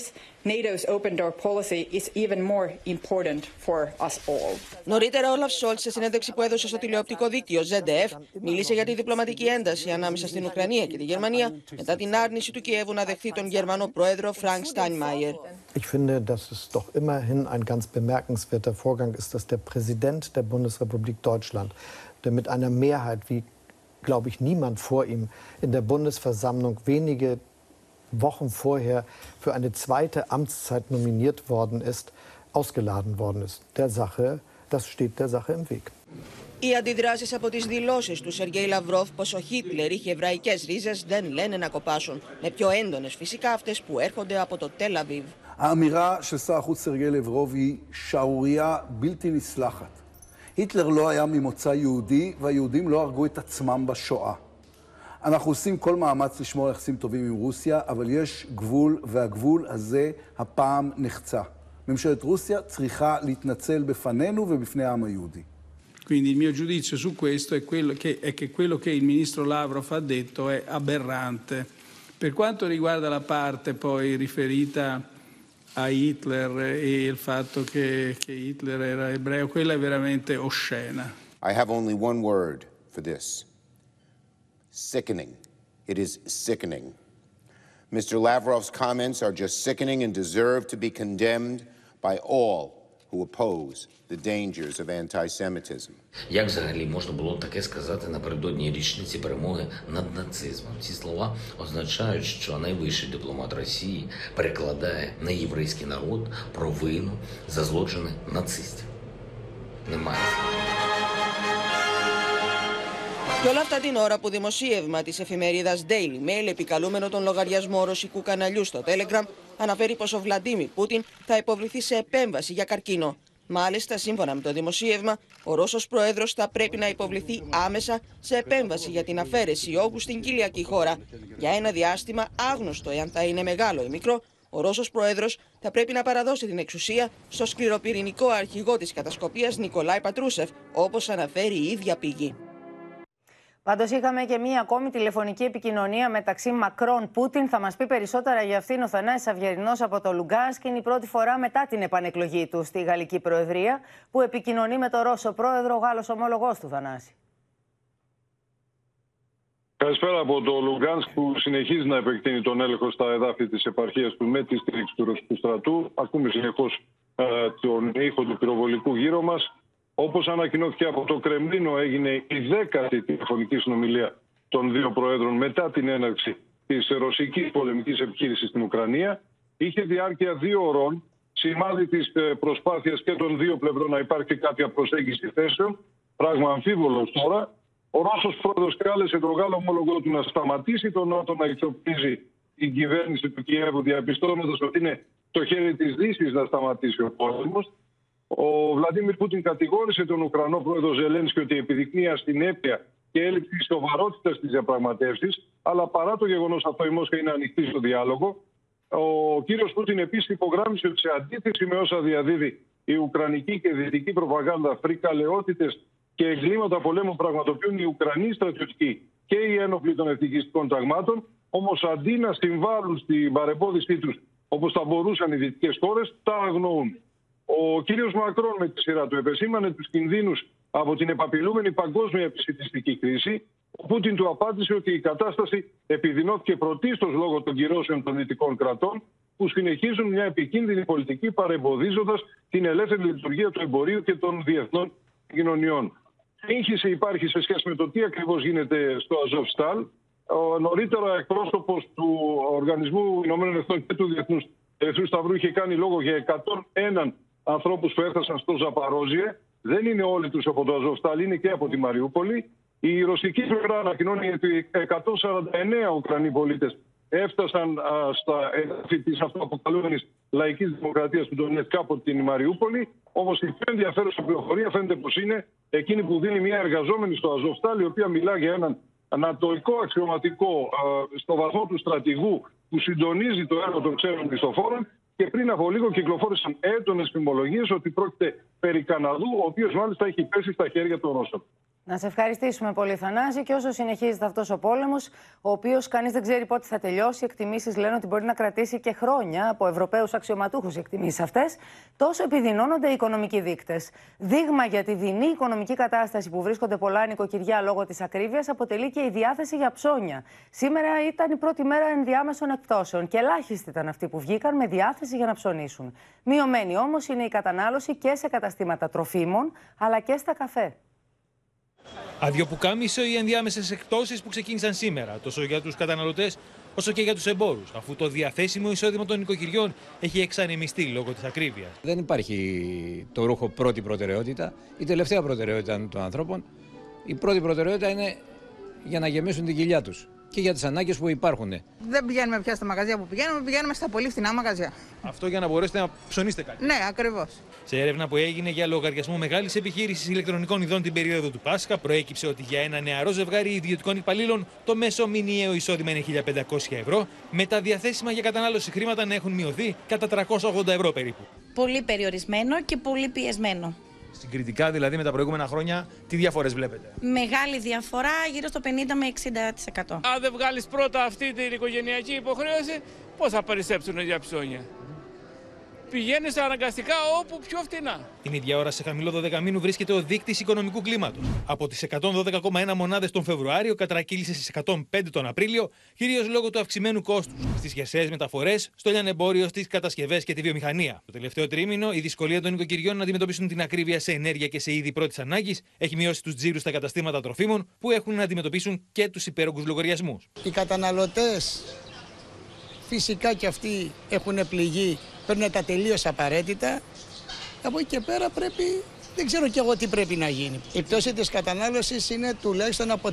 NATO's open door policy is even more important for us all. Νωρίτερα, ο Όλαφ Σόλτς, σε συνέντευξη που έδωσε στο τηλεοπτικό δίκτυο ZDF, μίλησε για τη διπλωματική ένταση ανάμεσα στην Ουκρανία και τη Γερμανία μετά την άρνηση του Κιέβου να δεχθεί τον Γερμανό πρόεδρο Φρανκ Στάινμαϊερ. Ich finde, dass es doch immerhin ein ganz bemerkenswerter Vorgang ist, dass der Präsident der Bundesrepublik Deutschland, der mit einer Mehrheit wie glaube ich, niemand vor ihm in der Bundesversammlung wenige Wochen vorher für eine zweite Amtszeit nominiert worden ist, ausgeladen worden ist. Der Sache, das steht der Sache im Weg. Οι αντιδράσεις από τις δηλώσεις του Σεργέι Λαυρόφ πως ο Χίτλερ είχε εβραϊκές ρίζες δεν λένε να κοπάσουν. Με πιο έντονες φυσικά αυτές που έρχονται από το Τελ Αβίβ. האמירה של שר החוץ סרגי לברוב היא שערורייה בלתי נסלחת. היטלר לא היה ממוצא יהודי, והיהודים לא הרגו את עצמם בשואה. אנחנו עושים כל מאמץ לשמור יחסים טובים עם רוסיה, אבל יש גבול, והגבול הזה הפעם נחצה. ממשלת רוסיה צריכה להתנצל בפנינו ובפני העם היהודי. Quindi il mio giudizio su questo è che quello che il ministro Lavrov ha detto è aberrante. Per quanto riguarda la parte poi riferita a Hitler e il fatto che Hitler era ebreo, quella è veramente oscena. I have only one word for this. Sickening. It is sickening. Mr. Lavrov's comments are just sickening and deserve to be condemned by all who oppose the dangers of antisemitism. Як взагалі можна було таке сказати напередодні річниці перемоги над нацизмом? Ці слова означають, що найвищий дипломат Росії перекладає на єврейський народ провину за злочини нацистів. Немає. Και όλα αυτά την ώρα που δημοσίευμα της εφημερίδας Daily Mail, επικαλούμενο τον λογαριασμό ρωσικού καναλιού στο Telegram, αναφέρει πως ο Βλαντίμιρ Πούτιν θα υποβληθεί σε επέμβαση για καρκίνο. Μάλιστα, σύμφωνα με το δημοσίευμα, ο Ρώσος Πρόεδρος θα πρέπει να υποβληθεί άμεσα σε επέμβαση για την αφαίρεση ιόγου στην κοιλιακή χώρα. Για ένα διάστημα άγνωστο εάν θα είναι μεγάλο ή μικρό, ο Ρώσος Πρόεδρος θα πρέπει να παραδώσει την εξουσία στο σκληροπυρηνικό αρχηγό της κατασκοπίας Νικολάη Πατρούσεφ, όπως αναφέρει η ίδια πηγή. Πάντως είχαμε και μία ακόμη τηλεφωνική επικοινωνία μεταξύ Μακρόν-Πούτιν. Θα μας πει περισσότερα για αυτήν ο Θανάσης Αυγερινός από το Λουγκάνσκ. Είναι η πρώτη φορά μετά την επανεκλογή του στη Γαλλική Προεδρία που επικοινωνεί με τον Ρώσο πρόεδρο, ο Γάλλος ομόλογός του, Θανάση. Καλησπέρα από το Λουγκάνσκ, που συνεχίζει να επεκτείνει τον έλεγχο στα εδάφη της επαρχίας του με τη στήριξη του ρωσικού στρατού. Ακούμε συνεχώς τον ήχο του πυροβολικού γύρω μας. Όπως ανακοινώθηκε από το Κρεμλίνο, έγινε η 10η τηλεφωνική συνομιλία των δύο προέδρων μετά την έναρξη της ρωσικής πολεμικής επιχείρησης στην Ουκρανία. Είχε διάρκεια 2 ώρων, σημάδι της προσπάθειας και των δύο πλευρών να υπάρχει κάποια προσέγγιση θέσεων, πράγμα αμφίβολο τώρα. Ο Ρώσος πρόεδρος κάλεσε τον Γάλλο ομόλογό του να σταματήσει τον Νότο να εξοπλίζει την κυβέρνηση του Κιέβου, διαπιστώνοντας ότι είναι το χέρι της Δύσης να σταματήσει ο πόλεμος. Ο Βλαντίμιρ Πούτιν κατηγόρησε τον Ουκρανό πρόεδρο Ζελένσκι ότι επιδεικνύει ασυνέπεια και έλλειψη σοβαρότητα στις διαπραγματεύσεις, αλλά παρά το γεγονός αυτό η Μόσχα είναι ανοιχτή στο διάλογο. Ο κύριος Πούτιν επίσης υπογράμμισε ότι σε αντίθεση με όσα διαδίδει η ουκρανική και δυτική προπαγάνδα, φρικαλαιότητες και εγκλήματα πολέμου πραγματοποιούν οι Ουκρανοί στρατιωτικοί και οι ένοπλοι των ευτυχιστικών ταγμάτων, όμως αντί να συμβάλλουν στην παρεμπόδισή τους όπως θα μπορούσαν οι δυτικές χώρες, τα αγνοούν. Ο κύριος Μακρόν με τη σειρά του επεσήμανε τους κινδύνους από την επαπειλούμενη παγκόσμια επισιτιστική κρίση. Ο Πούτιν του απάντησε ότι η κατάσταση επιδεινώθηκε πρωτίστως λόγω των κυρώσεων των δυτικών κρατών, που συνεχίζουν μια επικίνδυνη πολιτική παρεμποδίζοντας την ελεύθερη λειτουργία του εμπορίου και των διεθνών κοινωνιών. Σύγχυση υπάρχει σε σχέση με το τι ακριβώς γίνεται στο Αζοφστάλ. Νωρίτερα, εκπρόσωπος του Οργανισμού Ηνωμένων Εθνών και του Διεθνούς Σταυρού είχε κάνει λόγο για 101 ανθρώπους που έφτασαν στο Ζαπορίζια. Δεν είναι όλοι τους από το Αζοφστάλ, είναι και από τη Μαριούπολη. Η ρωσική πλευρά ανακοινώνει ότι 149 Ουκρανοί πολίτες έφτασαν στα εδάφη της αυτοαποκαλούμενης λαϊκής δημοκρατίας του Ντονέτσκ από την Μαριούπολη. Όμως η πιο ενδιαφέρουσα πληροφορία φαίνεται πως είναι εκείνη που δίνει μια εργαζόμενη στο Αζοφστάλ, η οποία μιλά για έναν ανατολικό αξιωματικό στο βαθμό του στρατηγού που συντονίζει το έργο των ξένων μισθοφόρων. Και πριν από λίγο κυκλοφόρησαν έντονες φημολογίες ότι πρόκειται περί Καναδού, ο οποίος μάλιστα έχει πέσει στα χέρια των Ρώσων. Να σε ευχαριστήσουμε πολύ, Θανάση. Και όσο συνεχίζεται αυτός ο πόλεμος, ο οποίος κανείς δεν ξέρει πότε θα τελειώσει, εκτιμήσεις λένε ότι μπορεί να κρατήσει και χρόνια, από Ευρωπαίους αξιωματούχους εκτιμήσεις αυτές, τόσο επιδεινώνονται οι οικονομικοί δείκτες. Δείγμα για τη δεινή οικονομική κατάσταση που βρίσκονται πολλά νοικοκυριά λόγω της ακρίβειας αποτελεί και η διάθεση για ψώνια. Σήμερα ήταν η πρώτη μέρα ενδιάμεσων εκπτώσεων και ελάχιστοι ήταν αυτοί που βγήκαν με διάθεση για να ψωνίσουν. Μειωμένη όμως είναι η κατανάλωση και σε καταστήματα τροφίμων, αλλά και στα καφέ. Αδειοπουκάμισο οι ενδιάμεσες εκπτώσεις που ξεκίνησαν σήμερα, τόσο για τους καταναλωτές όσο και για τους εμπόρους, αφού το διαθέσιμο εισόδημα των νοικοκυριών έχει εξανεμιστεί λόγω της ακρίβειας. Δεν υπάρχει το ρούχο πρώτη προτεραιότητα. Η τελευταία προτεραιότητα των ανθρώπων. Η πρώτη προτεραιότητα είναι για να γεμίσουν την κοιλιά τους και για τις ανάγκες που υπάρχουν. Δεν πηγαίνουμε πια στα μαγαζιά που πηγαίνουμε, πηγαίνουμε στα πολύ φθηνά μαγαζιά. Αυτό για να μπορέσετε να ψωνίσετε κάτι. Ναι, ακριβώς. Σε έρευνα που έγινε για λογαριασμό μεγάλης επιχείρησης ηλεκτρονικών ειδών την περίοδο του Πάσχα, προέκυψε ότι για ένα νεαρό ζευγάρι ιδιωτικών υπαλλήλων το μέσο μηνιαίο εισόδημα είναι 1.500 ευρώ, με τα διαθέσιμα για κατανάλωση χρήματα να έχουν μειωθεί κατά 380 ευρώ περίπου. Πολύ περιορισμένο και πολύ πιεσμένο. Συγκριτικά δηλαδή με τα προηγούμενα χρόνια, τι διαφορές βλέπετε? Μεγάλη διαφορά, γύρω στο 50 με 60%. Αν δεν βγάλεις πρώτα αυτή την οικογενειακή υποχρέωση, πώς θα περισσέψουν για ψώνια? Πηγαίνεις αναγκαστικά όπου πιο φτηνά. Την ίδια ώρα, σε χαμηλό 12 μήνου βρίσκεται ο δείκτης οικονομικού κλίματος. Από τις 112,1 μονάδες τον Φεβρουάριο, κατρακύλησε στις 105 τον Απρίλιο, κυρίως λόγω του αυξημένου κόστους στις χερσαίες μεταφορές, στο λιανεμπόριο, στις κατασκευές και τη βιομηχανία. Το τελευταίο τρίμηνο, η δυσκολία των οικοκυριών να αντιμετωπίσουν την ακρίβεια σε ενέργεια και σε είδη πρώτης ανάγκης έχει μειώσει τους τζίρους στα καταστήματα τροφίμων, που έχουν να αντιμετωπίσουν και τους υπέρογκους λογαριασμούς. Οι καταναλωτές φυσικά και αυτοί έχουν πληγεί. Παίρνουν τα τελείως απαραίτητα. Από εκεί και πέρα πρέπει, δεν ξέρω κι εγώ τι πρέπει να γίνει. Η πτώση της κατανάλωσης είναι τουλάχιστον από 30%,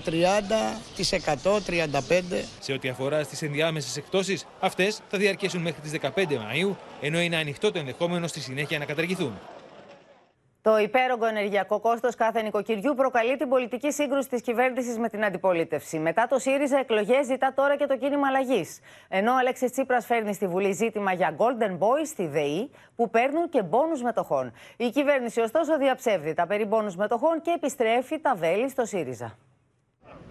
35%. Σε ό,τι αφορά στις ενδιάμεσες εκπτώσεις, αυτές θα διαρκέσουν μέχρι τις 15 Μαΐου, ενώ είναι ανοιχτό το ενδεχόμενο στη συνέχεια να καταργηθούν. Το υπέρογκο ενεργειακό κόστος κάθε νοικοκυριού προκαλεί την πολιτική σύγκρουση της κυβέρνησης με την αντιπολίτευση. Μετά το ΣΥΡΙΖΑ εκλογές ζητά τώρα και το κίνημα αλλαγής. Ενώ ο Αλέξης Τσίπρας φέρνει στη Βουλή ζήτημα για Golden Boys στη ΔΕΗ, που παίρνουν και μπόνους μετοχών. Η κυβέρνηση ωστόσο διαψεύδει τα περί μπόνους μετοχών και επιστρέφει τα βέλη στο ΣΥΡΙΖΑ.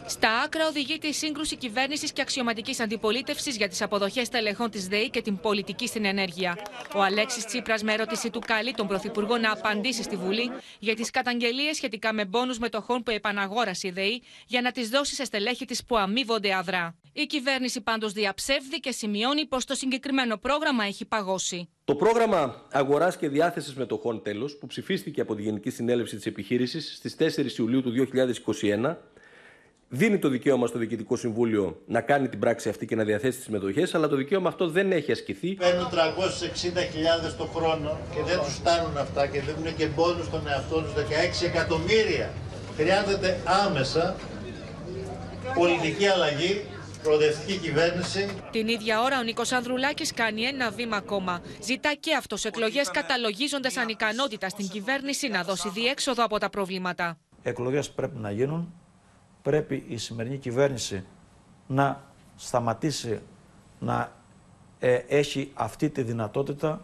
Στα άκρα οδηγείται η σύγκρουση κυβέρνησης και αξιωματικής αντιπολίτευσης για τις αποδοχές τελεχών της ΔΕΗ και την πολιτική στην ενέργεια. Ο Αλέξης Τσίπρας, με ερώτηση του, καλεί τον Πρωθυπουργό να απαντήσει στη Βουλή για τις καταγγελίες σχετικά με μπόνους μετοχών που επαναγόρασε η ΔΕΗ για να τις δώσει σε στελέχη της που αμείβονται αδρά. Η κυβέρνηση πάντως διαψεύδει και σημειώνει πως το συγκεκριμένο πρόγραμμα έχει παγώσει. Το πρόγραμμα αγοράς και διάθεσης μετοχών, τέλος, που ψηφίστηκε από τη Γενική Συνέλευση της Επιχείρησης στις 4 Ιουλίου του 2021. Δίνει το δικαίωμα στο Διοικητικό Συμβούλιο να κάνει την πράξη αυτή και να διαθέσει τις μετοχές, αλλά το δικαίωμα αυτό δεν έχει ασκηθεί. Παίρνουν 360.000 το χρόνο και δεν τους φτάνουν αυτά και δίνουν και πόνους στον εαυτό τους 16 εκατομμύρια. Χρειάζεται άμεσα πολιτική αλλαγή. Προοδευτική κυβέρνηση. Την ίδια ώρα, ο Νίκος Ανδρουλάκης κάνει ένα βήμα ακόμα. Ζητά και αυτός εκλογές, καταλογίζοντας ανικανότητα στην κυβέρνηση να δώσει διέξοδο από τα προβλήματα. Εκλογές πρέπει να γίνουν. Πρέπει η σημερινή κυβέρνηση να σταματήσει να έχει αυτή τη δυνατότητα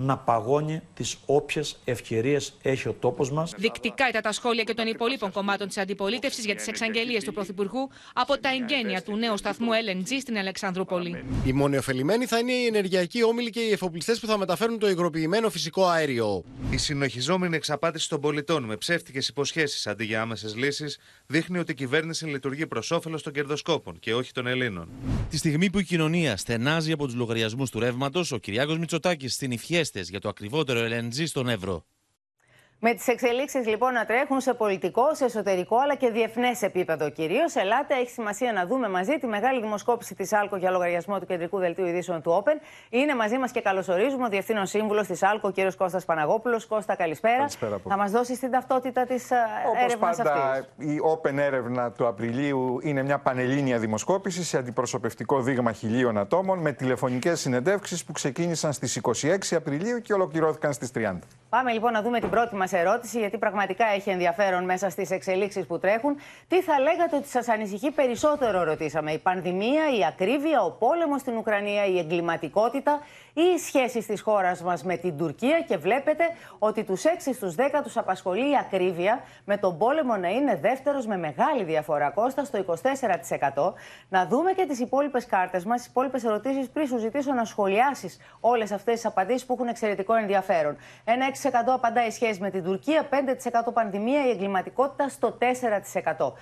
να παγώνει τις όποιες ευκαιρίες έχει ο τόπος μας. Δεικτικά ήταν τα σχόλια και των υπολείπων κομμάτων της αντιπολίτευσης για τις εξαγγελίες του Πρωθυπουργού από τα εγγένεια του νέου σταθμού LNG στην Αλεξανδρούπολη. Οι μόνοι ωφελημένοι θα είναι οι ενεργειακοί όμιλοι και οι εφοπλιστές που θα μεταφέρουν το υγροποιημένο φυσικό αέριο. Η συνεχιζόμενη εξαπάτηση των πολιτών με ψεύτικες υποσχέσεις αντί για άμεσες λύσεις δείχνει ότι η κυβέρνηση λειτουργεί προς όφελος των κερδοσκόπων και όχι των Ελλήνων. Τη στιγμή που η κοινωνία στενάζει από τους λογαριασμούς του ρεύματος, ο Κυριάκος Μητσοτάκης στην υφιέστη για το ακριβότερο LNG στον Εύρο. Με τις εξελίξεις λοιπόν να τρέχουν σε πολιτικό, σε εσωτερικό αλλά και διεθνές επίπεδο κυρίως, Ελλάδα έχει σημασία να δούμε μαζί τη μεγάλη δημοσκόπηση της ΑΛΚΟ για λογαριασμό του Κεντρικού Δελτίου Ειδήσεων του Open. Είναι μαζί μας και καλωσορίζουμε ο Διευθύνων Σύμβουλος της ΑΛΚΟ, κ. Κώστας Παναγόπουλος. Κώστα, καλησπέρα. Καλησπέρα. Θα μας δώσεις την ταυτότητα της έρευνας αυτής. Όπως πάντα, η Open έρευνα του Απριλίου είναι μια πανελλήνια δημοσκόπηση σε αντιπροσωπευτικό δείγμα 1.000 ατόμων με τηλεφωνικές συνεντεύξεις που ξεκίνησαν στις 26 Απριλίου και ολοκληρώθηκαν στις 30. Πάμε λοιπόν να δούμε την πρώτη μας ερώτηση, γιατί πραγματικά έχει ενδιαφέρον μέσα στις εξελίξεις που τρέχουν. Τι θα λέγατε ότι σας ανησυχεί περισσότερο, ρωτήσαμε. Η πανδημία, η ακρίβεια, ο πόλεμος στην Ουκρανία, η εγκληματικότητα ή οι σχέσεις της χώρας μας με την Τουρκία? Και βλέπετε ότι τους 6 στους 10 τους απασχολεί η ακρίβεια, με τον πόλεμο να είναι δεύτερος με μεγάλη διαφορά, Κώστα, στο 24%. Να δούμε και τις υπόλοιπες κάρτες μας, τις υπόλοιπες ερωτήσεις, πριν σου ζητήσω να σχολιάσεις όλες αυτές τις απαντήσεις που έχουν εξαιρετικό ενδιαφέρον. 6% απαντάει σχέση με την Τουρκία, 5% πανδημία, η εγκληματικότητα στο 4%.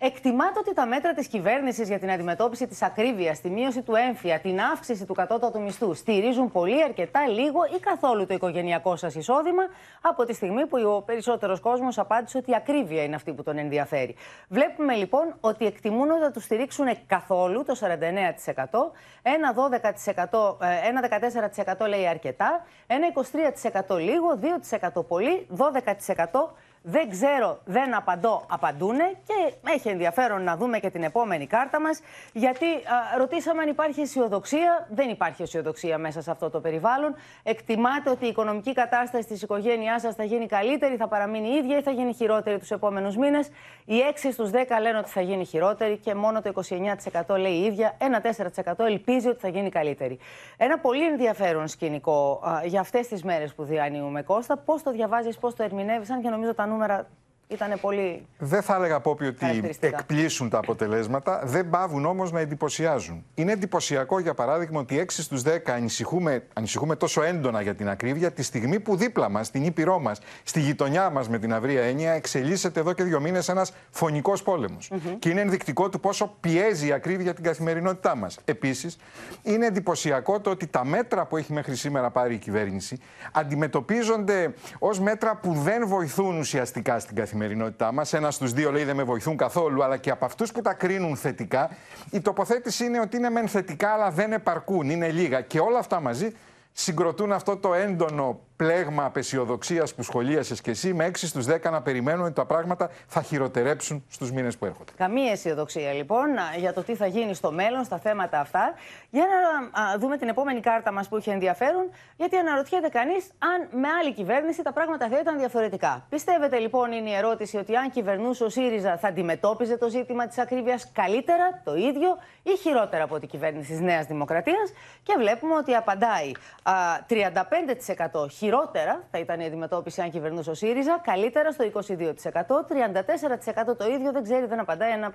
Εκτιμάται ότι τα μέτρα της κυβέρνησης για την αντιμετώπιση της ακρίβειας, τη μείωση του έμφυα, την αύξηση του κατώτατου μισθού στηρίζουν πολύ, αρκετά, λίγο ή καθόλου το οικογενειακό σας εισόδημα, από τη στιγμή που ο περισσότερος κόσμος απάντησε ότι η ακρίβεια είναι αυτή που τον ενδιαφέρει. Βλέπουμε λοιπόν ότι εκτιμούν ότι θα τους στηρίξουν καθόλου το 49%, ένα 14% λέει αρκετά, ένα 23% λίγο, 2% πολύ, 12%. Δεν ξέρω, δεν απαντώ, απαντούνε, και έχει ενδιαφέρον να δούμε και την επόμενη κάρτα μας, γιατί ρωτήσαμε αν υπάρχει αισιοδοξία. Δεν υπάρχει αισιοδοξία μέσα σε αυτό το περιβάλλον. Εκτιμάτε ότι η οικονομική κατάσταση της οικογένειάς σας θα γίνει καλύτερη, θα παραμείνει ίδια ή θα γίνει χειρότερη τους επόμενους μήνες? Οι 6 στους 10 λένε ότι θα γίνει χειρότερη και μόνο το 29% λέει η ίδια, ένα 4% ελπίζει ότι θα γίνει καλύτερη. Ένα πολύ ενδιαφέρον σκηνικό για αυτές τις μέρες που διανύουμε, Κώστα. Πώς το διαβάζεις, πώς το ερμηνεύεις, αν και νομίζω τα νούμερα ήτανε πολύ... Δεν θα έλεγα απόψη ότι εκπλήσουν τα αποτελέσματα, δεν παύουν όμως να εντυπωσιάζουν. Είναι εντυπωσιακό, για παράδειγμα, ότι 6 στους 10 ανησυχούμε τόσο έντονα για την ακρίβεια, τη στιγμή που δίπλα μας, στην ήπειρό μας, στη γειτονιά μας με την αυρία έννοια, εξελίσσεται εδώ και 2 μήνες ένας φωνικός πόλεμος. Και είναι ενδεικτικό του πόσο πιέζει η ακρίβεια την καθημερινότητά μας. Επίσης, είναι εντυπωσιακό το ότι τα μέτρα που έχει μέχρι σήμερα πάρει η κυβέρνηση αντιμετωπίζονται ως μέτρα που δεν βοηθούν ουσιαστικά στην καθημερινότητά μας. Ένας στους δύο λέει δεν με βοηθούν καθόλου, αλλά και από αυτούς που τα κρίνουν θετικά, η τοποθέτηση είναι ότι είναι μεν θετικά, αλλά δεν επαρκούν, είναι λίγα. Και όλα αυτά μαζί συγκροτούν αυτό το έντονο πλέγμα απεσιοδοξίας που σχολίασες και εσύ, με 6 στους 10 να περιμένουν ότι τα πράγματα θα χειροτερέψουν στους μήνες που έρχονται. Καμία αισιοδοξία λοιπόν για το τι θα γίνει στο μέλλον, στα θέματα αυτά. Για να δούμε την επόμενη κάρτα μας που είχε ενδιαφέρον, γιατί αναρωτιέται κανείς αν με άλλη κυβέρνηση τα πράγματα θα ήταν διαφορετικά. Πιστεύετε λοιπόν, είναι η ερώτηση, ότι αν κυβερνούσε ο ΣΥΡΙΖΑ θα αντιμετώπιζε το ζήτημα της ακρίβειας καλύτερα, το ίδιο ή χειρότερα από την κυβέρνηση της Νέας Δημοκρατίας? Και βλέπουμε ότι απαντάει 35% χειρότερα θα ήταν η αντιμετώπιση αν κυβερνούσε ο ΣΥΡΙΖΑ, καλύτερα στο 22%, 34% το ίδιο, δεν ξέρει, δεν απαντάει, ένα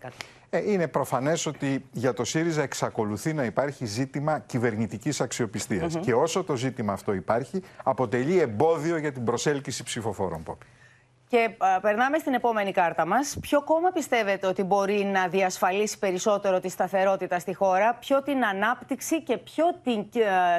9%. Είναι προφανές ότι για το ΣΥΡΙΖΑ εξακολουθεί να υπάρχει ζήτημα κυβερνητικής αξιοπιστίας. Και όσο το ζήτημα αυτό υπάρχει, αποτελεί εμπόδιο για την προσέλκυση ψηφοφόρων, Πόπη. Και περνάμε στην επόμενη κάρτα μας. Ποιο κόμμα πιστεύετε ότι μπορεί να διασφαλίσει περισσότερο τη σταθερότητα στη χώρα, ποιο την ανάπτυξη και ποιο την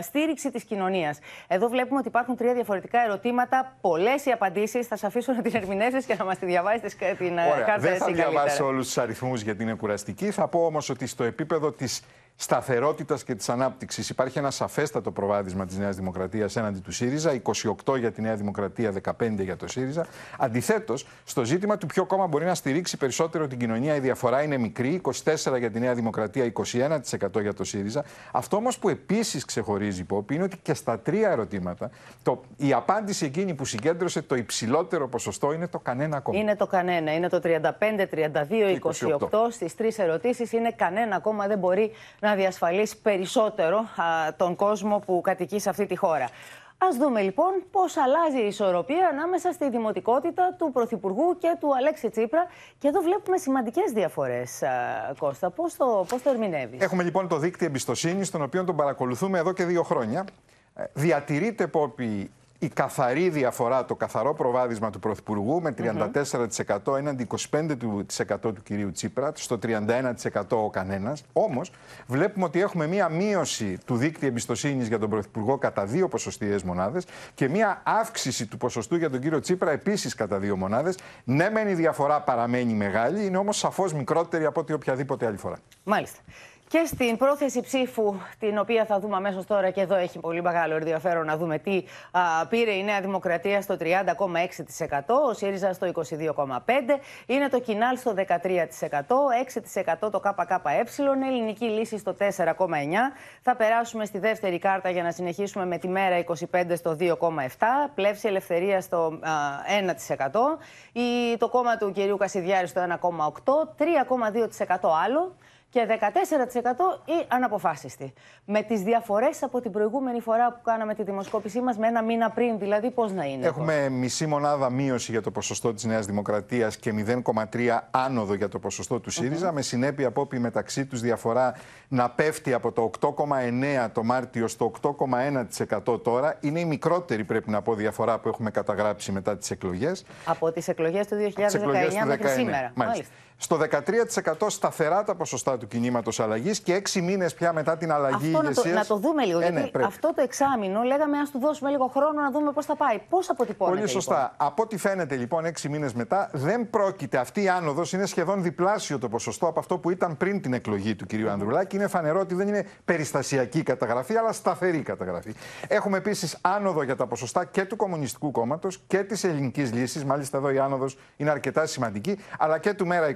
στήριξη της κοινωνίας? Εδώ βλέπουμε ότι υπάρχουν 3 διαφορετικά ερωτήματα, πολλές οι απαντήσεις. Θα σας αφήσω να την ερμηνεύσεις και να μας τη διαβάζετε την κάρτα. Δεν θα διαβάσω όλους τους αριθμούς γιατί είναι κουραστική. Θα πω όμως ότι στο επίπεδο της σταθερότητας και της ανάπτυξης υπάρχει ένα σαφέστατο προβάδισμα της Νέας Δημοκρατίας έναντι του ΣΥΡΙΖΑ, 28 για τη Νέα Δημοκρατία, 15 για το ΣΥΡΙΖΑ. Αντιθέτως, στο ζήτημα του ποιο κόμμα μπορεί να στηρίξει περισσότερο την κοινωνία, η διαφορά είναι μικρή, 24 για τη Νέα Δημοκρατία, 21% για το ΣΥΡΙΖΑ. Αυτό όμως που επίσης ξεχωρίζει, Πόπη, είναι ότι και στα 3 ερωτήματα η απάντηση εκείνη που συγκέντρωσε το υψηλότερο ποσοστό είναι το κανένα κόμμα. Είναι το κανένα, είναι το 35, 32, 28. Στις 3 ερωτήσεις είναι κανένα κόμμα δεν μπορεί να διασφαλίσει περισσότερο τον κόσμο που κατοικεί σε αυτή τη χώρα. Ας δούμε λοιπόν πώς αλλάζει η ισορροπία ανάμεσα στη δημοτικότητα του Πρωθυπουργού και του Αλέξη Τσίπρα. Και εδώ βλέπουμε σημαντικές διαφορές, Κώστα. Πώς το ερμηνεύεις? Έχουμε λοιπόν το δίκτυο εμπιστοσύνης, τον οποίο τον παρακολουθούμε εδώ και 2 χρόνια. Διατηρείται, Πόπη, η καθαρή διαφορά, το καθαρό προβάδισμα του Πρωθυπουργού με 34% έναντι 25% του κυρίου Τσίπρα, στο 31% ο κανένας. Όμως, βλέπουμε ότι έχουμε μία μείωση του δείκτη εμπιστοσύνης για τον Πρωθυπουργό κατά 2 ποσοστιαίες μονάδες και μία αύξηση του ποσοστού για τον κύριο Τσίπρα επίσης κατά 2 μονάδες. Ναι, μεν η διαφορά παραμένει μεγάλη, είναι όμως σαφώς μικρότερη από ό,τι οποιαδήποτε άλλη φορά. Μάλιστα. Και στην πρόθεση ψήφου, την οποία θα δούμε αμέσως τώρα, και εδώ έχει πολύ μεγάλο ενδιαφέρον να δούμε τι πήρε η Νέα Δημοκρατία στο 30,6%, ο ΣΥΡΙΖΑ στο 22,5%, είναι το ΚΙΝΑΛ στο 13%, 6% το ΚΚΕ, Ελληνική Λύση στο 4,9%. Θα περάσουμε στη δεύτερη κάρτα για να συνεχίσουμε με τη Μέρα 25 στο 2,7%, Πλεύση Ελευθερία στο 1%, το κόμμα του κυρίου Κασιδιάρη στο 1,8%, 3,2% άλλο, και 14% οι αναποφάσιστοι. Με τις διαφορές από την προηγούμενη φορά που κάναμε τη δημοσκόπησή μας, με 1 μήνα πριν, δηλαδή, πώς να είναι? Έχουμε μισή μονάδα μείωση για το ποσοστό της Νέας Δημοκρατίας και 0,3 άνοδο για το ποσοστό του ΣΥΡΙΖΑ, με συνέπεια από όπου μεταξύ τους διαφορά να πέφτει από το 8,9 το Μάρτιο στο 8,1% τώρα. Είναι η μικρότερη, πρέπει να πω, διαφορά που έχουμε καταγράψει μετά τις εκλογές. Από τις εκλογές του 2019 μέχρι σήμερα. Μάλιστα. Στο 13% σταθερά τα ποσοστά του κινήματος αλλαγής και 6 μήνες πια μετά την αλλαγή ηγεσίας. Να το δούμε λίγο, γιατί αυτό το εξάμηνο λέγαμε ας του δώσουμε λίγο χρόνο να δούμε πώς θα πάει. Πώς αποτυπώνεται? Πολύ σωστά. Λοιπόν. Από ό,τι φαίνεται λοιπόν 6 μήνες μετά δεν πρόκειται. Αυτή η άνοδος είναι σχεδόν διπλάσιο το ποσοστό από αυτό που ήταν πριν την εκλογή του κ. Ανδρουλάκη. Είναι φανερό ότι δεν είναι περιστασιακή καταγραφή, αλλά σταθερή καταγραφή. Έχουμε επίσης άνοδο για τα ποσοστά και του Κομμουνιστικού Κόμματος και της Ελληνικής Λύσης. Μάλιστα εδώ η άνοδος είναι αρκετά σημαντική, αλλά και του Μέρα 25.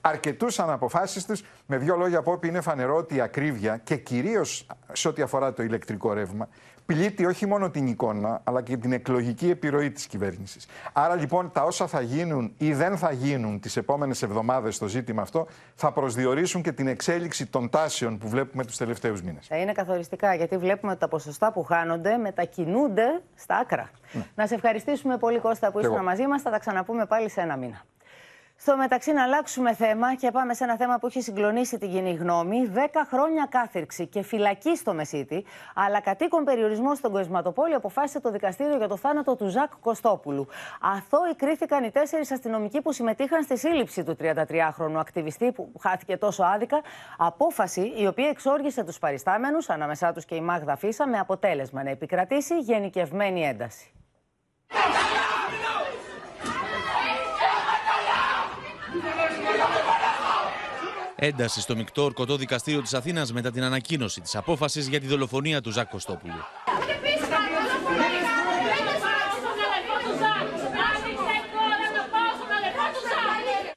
Αρκετούς αναποφάσιστους. Με 2 λόγια, από όπου είναι φανερό ότι η ακρίβεια και κυρίως σε ό,τι αφορά το ηλεκτρικό ρεύμα πλήττει όχι μόνο την εικόνα, αλλά και την εκλογική επιρροή της κυβέρνησης. Άρα λοιπόν τα όσα θα γίνουν ή δεν θα γίνουν τις επόμενες εβδομάδες στο ζήτημα αυτό θα προσδιορίσουν και την εξέλιξη των τάσεων που βλέπουμε τους τελευταίους μήνες. Θα είναι καθοριστικά, γιατί βλέπουμε ότι τα ποσοστά που χάνονται μετακινούνται στα άκρα. Ναι. Να σε ευχαριστήσουμε πολύ, Κώστα, που ήσουν μαζί μας. Θα τα ξαναπούμε πάλι σε 1 μήνα. Στο μεταξύ, να αλλάξουμε θέμα και πάμε σε ένα θέμα που έχει συγκλονίσει την κοινή γνώμη. 10 χρόνια κάθειρξη και φυλακή στο Μεσίτη, αλλά κατοίκον περιορισμό στον Κοσματοπόλη, αποφάσισε το δικαστήριο για το θάνατο του Ζακ Κωστόπουλου. Αθώοι κρίθηκαν οι 4 αστυνομικοί που συμμετείχαν στη σύλληψη του 33χρονου ακτιβιστή που χάθηκε τόσο άδικα. Απόφαση η οποία εξόργησε τους παριστάμενους, ανάμεσά τους και η Μάγδα Φίσα, με αποτέλεσμα να επικρατήσει γενικευμένη ένταση. Ένταση στο μεικτό ορκωτό δικαστήριο της Αθήνας μετά την ανακοίνωση της απόφασης για τη δολοφονία του Ζακ Κωστόπουλου.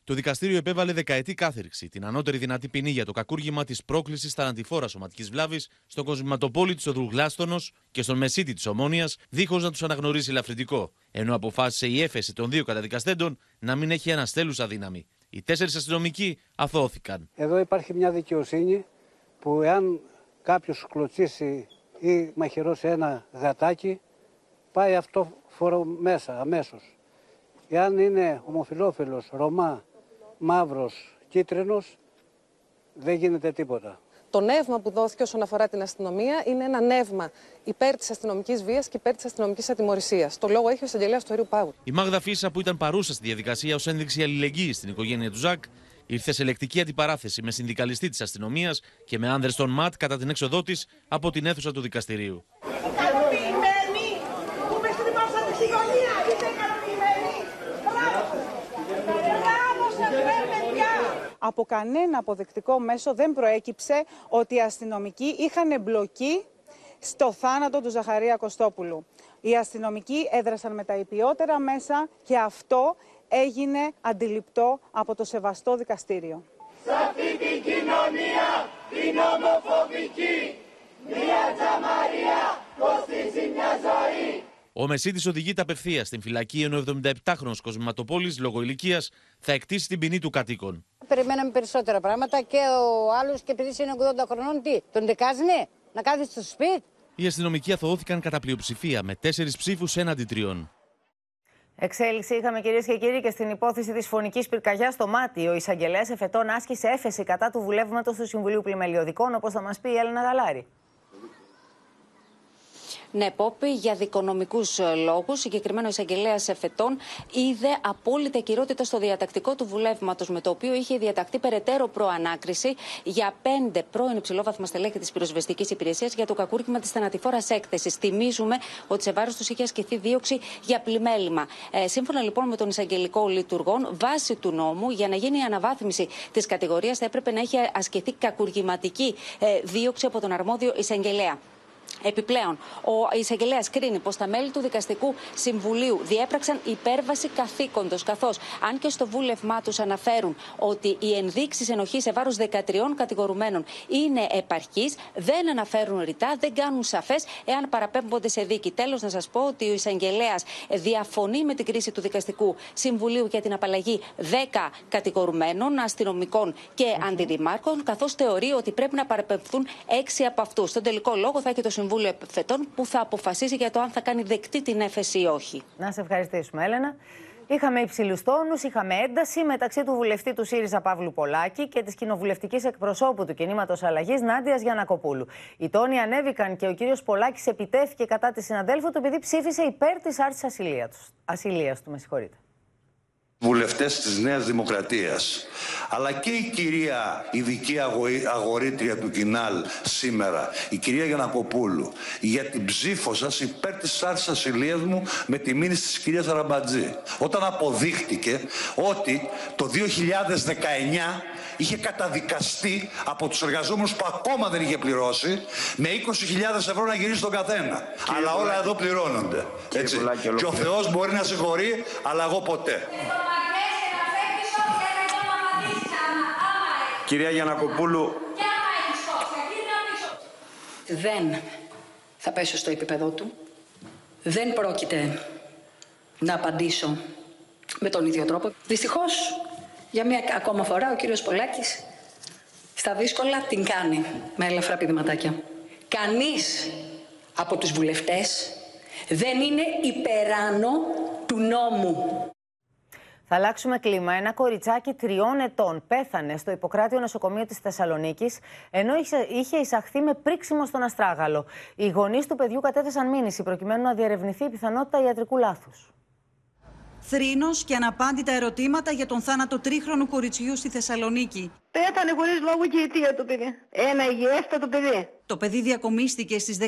Το δικαστήριο επέβαλε 10ετή κάθειρξη, την ανώτερη δυνατή ποινή για το κακούργημα της πρόκλησης θανατηφόρας σωματικής βλάβης στον Κοσμηματοπόλη της Οδρογλάστονος και στον Μεσίτη της Ομόνοιας, δίχως να τους αναγνωρίσει ελαφρυντικό, ενώ αποφάσισε η έφεση των 2 καταδικαστέντων να μην έχει αναστέλουσα δύναμη. Οι 4 αστυνομικοί αθώθηκαν. Εδώ υπάρχει μια δικαιοσύνη που, εάν κάποιος κλωτσίσει ή μαχαιρώσει ένα γατάκι, πάει αυτόφορο μέσα αμέσως. Εάν είναι ομοφυλόφιλος, Ρωμά, μαύρος, κίτρινος, δεν γίνεται τίποτα. Το νεύμα που δόθηκε όσον αφορά την αστυνομία είναι ένα νεύμα υπέρ της αστυνομικής βίας και υπέρ της αστυνομικής ατιμωρησίας. Το λόγο έχει ο εισαγγελέας του Ερείου Πάγου. Η Μάγδα Φίσα, που ήταν παρούσα στη διαδικασία ως ένδειξη αλληλεγγύης στην οικογένεια του Ζακ, ήρθε σε λεκτική αντιπαράθεση με συνδικαλιστή της αστυνομίας και με άνδρες των ΜΑΤ κατά την έξοδό της από την αίθουσα του δικαστηρίου. Από κανένα αποδεικτικό μέσο δεν προέκυψε ότι οι αστυνομικοί είχαν εμπλοκή στο θάνατο του Ζαχαρία Κωστόπουλου. Οι αστυνομικοί έδρασαν με τα υπιότερα μέσα και αυτό έγινε αντιληπτό από το σεβαστό δικαστήριο. Σε αυτή την κοινωνία την ομοφοβική, μία τζαμαρία κοστίζει μια ζωή. Ο Μεσίτης οδηγείται απευθείας στην φυλακή, ενώ ο 77χρονος Κοσμηματοπόλης, λόγω ηλικίας, θα εκτίσει την ποινή του κατοίκων. περιμέναμε περισσότερα πράγματα και ο άλλος, και επειδή είναι 80 χρονών, τι, τον δικάζουνε, να κάθεται στο σπίτι. Οι αστυνομικοί αθωώθηκαν κατά πλειοψηφία με 4 ψήφους έναντι 3. Εξέλιξη είχαμε, κυρίες και κύριοι, και στην υπόθεση της φωνικής πυρκαγιάς στο ΜΑΤ. Ο εισαγγελέας εφετών άσκησε έφεση κατά του βουλεύματος του Συμβουλίου Πλημελιωδικών, όπως θα μας πει η Έλενα Γαλάρη. Ναι, Πόπη, για δικονομικούς λόγους, συγκεκριμένο ο εισαγγελέας εφετών είδε απόλυτη ακυρότητα στο διατακτικό του βουλεύματος, με το οποίο είχε διαταχθεί περαιτέρω προανάκριση για 5 πρώην υψηλόβαθμα στελέχη της πυροσβεστικής υπηρεσίας για το κακούρκημα της θανατηφόρας έκθεσης. Θυμίζουμε ότι σε βάρος τους είχε ασκηθεί δίωξη για πλημέλημα. Σύμφωνα λοιπόν με τον εισαγγελικό λειτουργόν, βάσει του νόμου, για να γίνει η αναβάθμιση της κατηγορίας θα έπρεπε να είχε ασκηθεί κακουργηματική δίωξη από τον αρμόδιο εισαγγελέα. Επιπλέον, ο εισαγγελέας κρίνει πως τα μέλη του Δικαστικού Συμβουλίου διέπραξαν υπέρβαση καθήκοντος, καθώς αν και στο βούλευμά τους αναφέρουν ότι οι ενδείξεις ενοχής σε βάρος 13 κατηγορουμένων είναι επαρκείς, δεν αναφέρουν ρητά, δεν κάνουν σαφές εάν παραπέμπονται σε δίκη. Τέλος, να σας πω ότι ο εισαγγελέας διαφωνεί με την κρίση του Δικαστικού Συμβουλίου για την απαλλαγή 10 κατηγορουμένων, αστυνομικών και αντιδημάρχων, καθώς θεωρεί ότι πρέπει να παραπεμφθούν 6 από αυτούς. Στον τελικό λόγο θα έχει το Συμβούλιο Επιθετών που θα αποφασίσει για το αν θα κάνει δεκτή την έφεση ή όχι. Να σε ευχαριστήσουμε, Έλενα. Είχαμε υψηλούς τόνους, είχαμε ένταση μεταξύ του βουλευτή του ΣΥΡΙΖΑ Παύλου Πολάκη και της κοινοβουλευτικής εκπροσώπου του Κινήματος Αλλαγής Νάντιας Γιανακοπούλου. Οι τόνοι ανέβηκαν και ο κύριος Πολάκης επιτέθηκε κατά τη συναδέλφου του επειδή ψήφισε υπέρ της άρσης ασυλίας του. Βουλευτές της Νέας Δημοκρατίας, αλλά και η κυρία ειδική αγορήτρια του Κινάλ σήμερα, η κυρία Γιανακοπούλου, για την ψήφο σας υπέρ της άρσης ασυλίας μου με τη μήνυση της κυρίας Αραμπατζή, όταν αποδείχτηκε ότι το 2019 είχε καταδικαστεί από τους εργαζόμενους που ακόμα δεν είχε πληρώσει με 20.000 ευρώ να γυρίσει τον καθένα. Κύριε, αλλά όλα εδώ πληρώνονται. Έτσι. Και ο Θεός μπορεί να συγχωρεί, αλλά εγώ ποτέ. Κυρία Γιανακοπούλου, δεν θα πέσω στο επίπεδο του. Δεν πρόκειται να απαντήσω με τον ίδιο τρόπο. Δυστυχώς, για μία ακόμα φορά, ο κύριος Πολάκης στα δύσκολα την κάνει με ελαφρά πηδηματάκια. Κανείς από τους βουλευτές δεν είναι υπεράνω του νόμου. Θα αλλάξουμε κλίμα. Ένα κοριτσάκι 3 ετών πέθανε στο Ιπποκράτειο νοσοκομείο της Θεσσαλονίκης, ενώ είχε εισαχθεί με πρίξιμο στον αστράγαλο. Οι γονείς του παιδιού κατέθεσαν μήνυση προκειμένου να διερευνηθεί η πιθανότητα ιατρικού λάθους. Θρήνος και αναπάντητα ερωτήματα για τον θάνατο 3χρονου κοριτσιού στη Θεσσαλονίκη. Πέθανε χωρίς λόγο και αιτία το παιδί. Ένα υγιέστατο παιδί. Το παιδί διακομίστηκε στις 19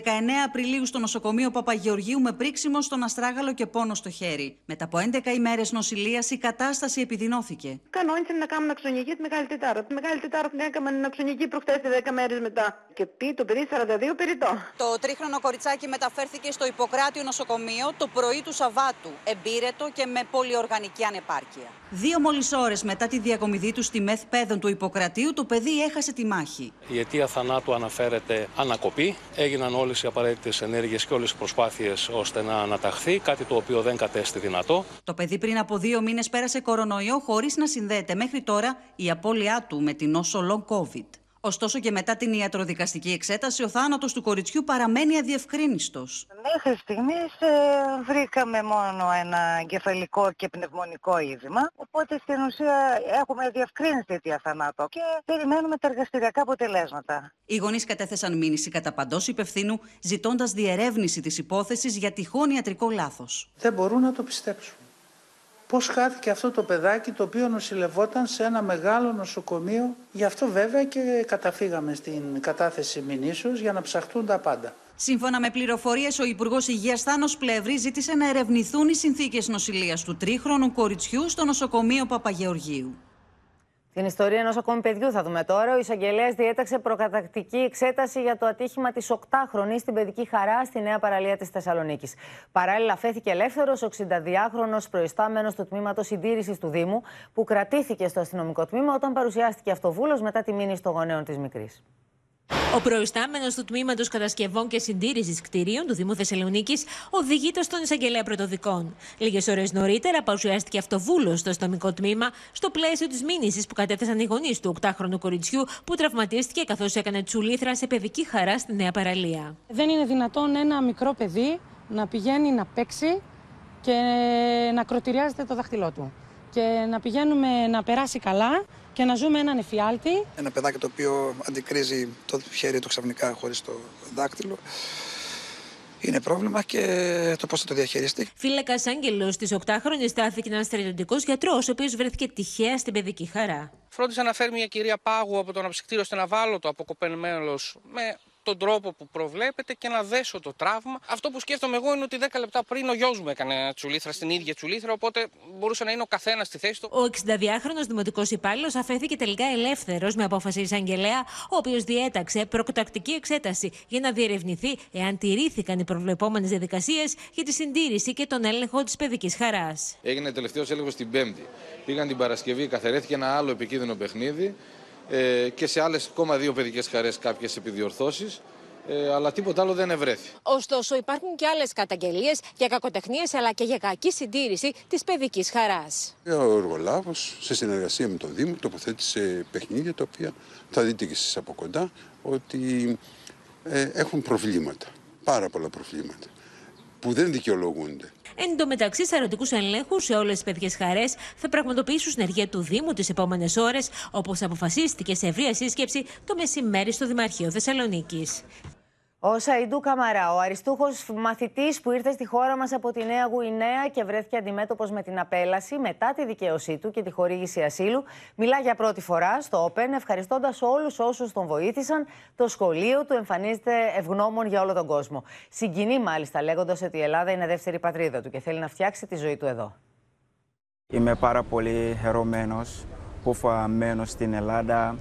Απριλίου στο νοσοκομείο Παπαγεωργίου με πρίξιμο στον αστράγαλο και πόνο στο χέρι. Μετά από 11 ημέρες νοσηλείας η κατάσταση επιδεινώθηκε. Κανόνισε να κάνουμε αξονική τη Μεγάλη Τετάρα. Τη Μεγάλη Τετάρα την έκαναν αξονική προχτές 10 μέρες μετά. Και πει το παιδί 42 περιττό. Το 3χρονο κοριτσάκι μεταφέρθηκε στο Ιπποκράτειο νοσοκομείο το πρωί του Σαββάτου. Εμπύρετο και με πολυοργανική ανεπάρκεια. 2 μόλις ώρες μετά τη διακομιδή του στη ΜΕΘ Παιδών του Ιπποκρατείου, το παιδί έχασε τη μάχη. Η αιτία θανάτου αναφέρεται ανακοπή. Έγιναν όλες οι απαραίτητες ενέργειες και όλες οι προσπάθειες ώστε να αναταχθεί, κάτι το οποίο δεν κατέστη δυνατό. Το παιδί πριν από 2 μήνες πέρασε κορονοϊό χωρίς να συνδέεται μέχρι τώρα η απώλειά του με την νόσο long COVID. Ωστόσο και μετά την ιατροδικαστική εξέταση, ο θάνατος του κοριτσιού παραμένει αδιευκρίνιστος. Μέχρι στιγμής βρήκαμε μόνο ένα εγκεφαλικό και πνευμονικό είδημα. Οπότε στην ουσία έχουμε διευκρίνηση αιτία θανάτου και περιμένουμε τα εργαστηριακά αποτελέσματα. Οι γονείς κατέθεσαν μήνυση κατά παντός υπευθύνου, ζητώντας διερεύνηση της υπόθεσης για τυχόν ιατρικό λάθος. Δεν μπορούν να το πιστέψουν. Πώς χάθηκε αυτό το παιδάκι το οποίο νοσηλευόταν σε ένα μεγάλο νοσοκομείο. Γι' αυτό βέβαια και καταφύγαμε στην κατάθεση μηνύσεως για να ψαχτούν τα πάντα. Σύμφωνα με πληροφορίες, ο Υπουργός Υγείας Θάνος Πλεύρη ζήτησε να ερευνηθούν οι συνθήκες νοσηλείας του 3χρονου κοριτσιού στο νοσοκομείο Παπαγεωργίου. Την ιστορία ενός ακόμη παιδιού θα δούμε τώρα. Ο εισαγγελέας διέταξε προκατακτική εξέταση για το ατύχημα της 8χρονης στην παιδική χαρά στη Νέα Παραλία της Θεσσαλονίκης. Παράλληλα, φέθηκε ελεύθερος ο 62χρονος προϊστάμενος του τμήματος συντήρησης του Δήμου, που κρατήθηκε στο αστυνομικό τμήμα όταν παρουσιάστηκε αυτοβούλος μετά τη μήνυση των γονέων της μικρής. Ο προϊστάμενος του Τμήματος Κατασκευών και Συντήρησης Κτηρίων του Δήμου Θεσσαλονίκης οδηγείται στον εισαγγελέα πρωτοδικών. Λίγες ώρες νωρίτερα παρουσιάστηκε αυτοβούλος στο αστυνομικό τμήμα στο πλαίσιο της μήνυσης που κατέθεσαν οι γονείς του 8χρονου κοριτσιού που τραυματίστηκε καθώς έκανε τσουλήθρα σε παιδική χαρά στη Νέα Παραλία. Δεν είναι δυνατόν ένα μικρό παιδί να πηγαίνει να παίξει και να κροτηριάζεται το δάχτυλό του. Και να πηγαίνουμε να περάσει καλά και να ζούμε έναν εφιάλτη. Ένα παιδάκι το οποίο αντικρίζει το χέρι του ξαφνικά χωρίς το δάκτυλο. Είναι πρόβλημα και το πώς θα το διαχειριστεί. Φύλακας άγγελος της 8χρονης στάθηκε ένας στρατιωτικός γιατρός, ο οποίος βρέθηκε τυχαία στην παιδική χαρά. Φρόντισα να φέρει μια κυρία πάγου από τον αψυκτήριο ώστε να βάλω το αποκοπέν μέλος με τον τρόπο που προβλέπετε και να δέσω το τραύμα. Αυτό που σκέφτομαι εγώ είναι ότι 10 λεπτά πριν ο γιος μου έκανε τσουλήθρα στην ίδια τσουλήθρα, οπότε μπορούσε να είναι ο καθένας στη θέση του. Ο 62χρονος δημοτικός υπάλληλος αφέθηκε τελικά ελεύθερος με απόφαση εισαγγελέα, ο οποίος διέταξε προκατακτική εξέταση για να διερευνηθεί εάν τηρήθηκαν οι προβλεπόμενες διαδικασίες για τη συντήρηση και τον έλεγχο της παιδικής χαράς. Έγινε τελευταίος έλεγχος την Πέμπτη. Πήγαν την Παρασκευή, καθαρέθηκε ένα άλλο επικίνδυνο παιχνίδι. Και σε άλλες ακόμα δύο παιδικές χαρές κάποιες επιδιορθώσεις, αλλά τίποτα άλλο δεν ευρέθη. Ωστόσο, υπάρχουν και άλλες καταγγελίες για κακοτεχνίες αλλά και για κακή συντήρηση της παιδικής χαράς. Ο εργολάβος, σε συνεργασία με τον Δήμο, τοποθέτησε παιχνίδια τα οποία θα δείτε και εσείς από κοντά ότι έχουν προβλήματα. Πάρα πολλά προβλήματα που δεν δικαιολογούνται. Εν τω μεταξύ, σαρωτικούς ελέγχους σε όλες τις παιδικές χαρές θα πραγματοποιήσουν συνεργεία του Δήμου τις επόμενες ώρες, όπως αποφασίστηκε σε ευρεία σύσκεψη το μεσημέρι στο Δημαρχείο Θεσσαλονίκης. Ο Σαϊντού Καμαρά, ο αριστούχος μαθητής που ήρθε στη χώρα μας από τη Νέα Γουινέα και βρέθηκε αντιμέτωπος με την απέλαση μετά τη δικαίωσή του και τη χορήγηση ασύλου, μιλά για πρώτη φορά στο Open, ευχαριστώντας όλους όσους τον βοήθησαν. Το σχολείο του εμφανίζεται ευγνώμων για όλο τον κόσμο. Συγκινεί μάλιστα λέγοντας ότι η Ελλάδα είναι δεύτερη πατρίδα του και θέλει να φτιάξει τη ζωή του εδώ. Είμαι πάρα πολύ χαρούμενος που μένω στην Ελλάδα,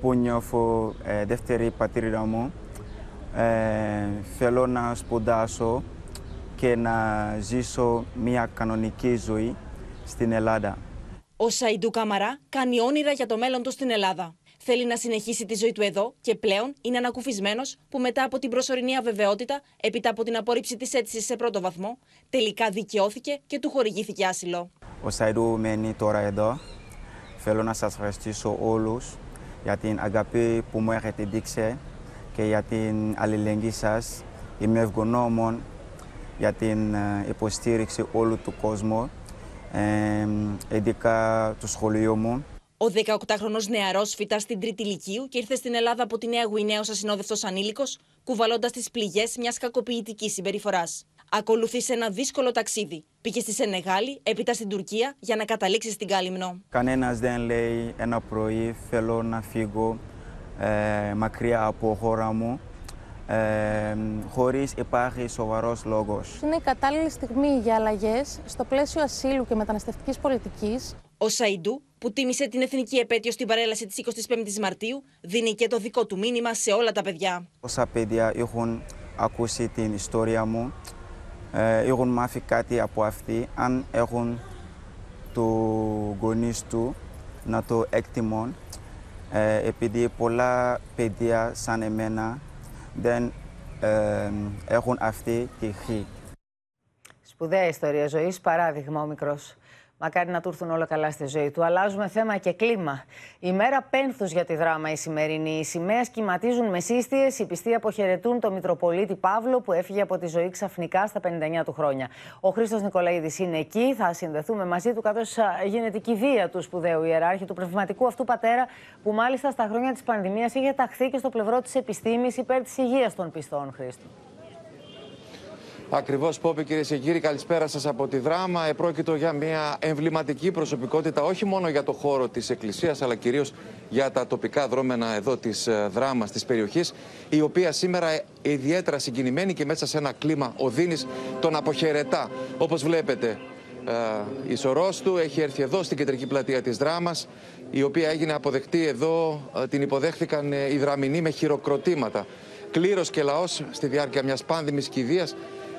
που νιώθω δεύτερη πατρίδα μου. Θέλω να σπουδάσω και να ζήσω μια κανονική ζωή στην Ελλάδα. Ο Σαϊντού Καμαρά κάνει όνειρα για το μέλλον του στην Ελλάδα. Θέλει να συνεχίσει τη ζωή του εδώ και πλέον είναι ανακουφισμένος που μετά από την προσωρινή αβεβαιότητα, έπειτα από την απόρριψη της αίτησης σε πρώτο βαθμό, τελικά δικαιώθηκε και του χορηγήθηκε άσυλο. Ο Σαϊντού μένει τώρα εδώ. Θέλω να σας ευχαριστήσω όλους για την αγάπη που μου έχετε δείξει και για την αλληλεγγύη σας. Είμαι ευγνώμων για την υποστήριξη όλου του κόσμου, ειδικά του σχολείου μου. Ο 18χρονος νεαρός φοιτά στην τρίτη ηλικίου και ήρθε στην Ελλάδα από τη Νέα Γουινέα ως ασυνόδευτος ανήλικος, κουβαλώντας τις πληγές μιας κακοποιητικής συμπεριφοράς. Ακολουθήσε ένα δύσκολο ταξίδι. Πήγε στη Σενεγάλη, έπειτα στην Τουρκία για να καταλήξει στην Κάλυμνο. Κανένας δεν λέει ένα πρωί θέλω να φύγω μακριά από χώρα μου χωρίς υπάρχει σοβαρός λόγος. Είναι η κατάλληλη στιγμή για αλλαγές στο πλαίσιο ασύλου και μεταναστευτικής πολιτικής. Ο Σαϊντού, που τίμησε την εθνική επέτειο στην παρέλαση της 25ης Μαρτίου, δίνει και το δικό του μήνυμα σε όλα τα παιδιά. Όσα παιδιά έχουν ακούσει την ιστορία μου, έχουν μάθει κάτι από αυτή, αν έχουν τους γονείς του να το εκτιμούν, επειδή πολλά παιδιά σαν εμένα δεν έχουν αυτή τη χή. Σπουδαία ιστορία ζωής, παράδειγμα ο μικρός. Μακάρι να του έρθουν όλα καλά στη ζωή του. Αλλάζουμε θέμα και κλίμα. Ημέρα πένθους για τη Δράμα η σημερινή. Οι σημαίες κυματίζουν με σύστιες. Οι πιστοί αποχαιρετούν τον Μητροπολίτη Παύλο που έφυγε από τη ζωή ξαφνικά στα 59 του χρόνια. Ο Χρήστος Νικολαίδης είναι εκεί. Θα συνδεθούμε μαζί του καθώς γίνεται η κηδεία του σπουδαίου ιεράρχη, του πνευματικού αυτού πατέρα, που μάλιστα στα χρόνια της πανδημίας είχε ταχθεί και στο πλευρό της επιστήμης υπέρ της υγείας των πιστών, Χρήστου. Ακριβώς, Πόπη, κυρίες και κύριοι, καλησπέρα σας από τη Δράμα. Επρόκειτο για μια εμβληματική προσωπικότητα, όχι μόνο για το χώρο της Εκκλησίας, αλλά κυρίως για τα τοπικά δρόμενα εδώ της Δράμας, της περιοχής, η οποία σήμερα ιδιαίτερα συγκινημένη και μέσα σε ένα κλίμα οδύνης τον αποχαιρετά. Όπως βλέπετε, η σωρός του έχει έρθει εδώ στην κεντρική πλατεία της Δράμας, η οποία έγινε αποδεκτή εδώ, την υποδέχθηκαν οι δραμηνοί με χειροκροτήματα. Κλήρος και λαός στη διάρκεια μιας πανδημικής κηδείας.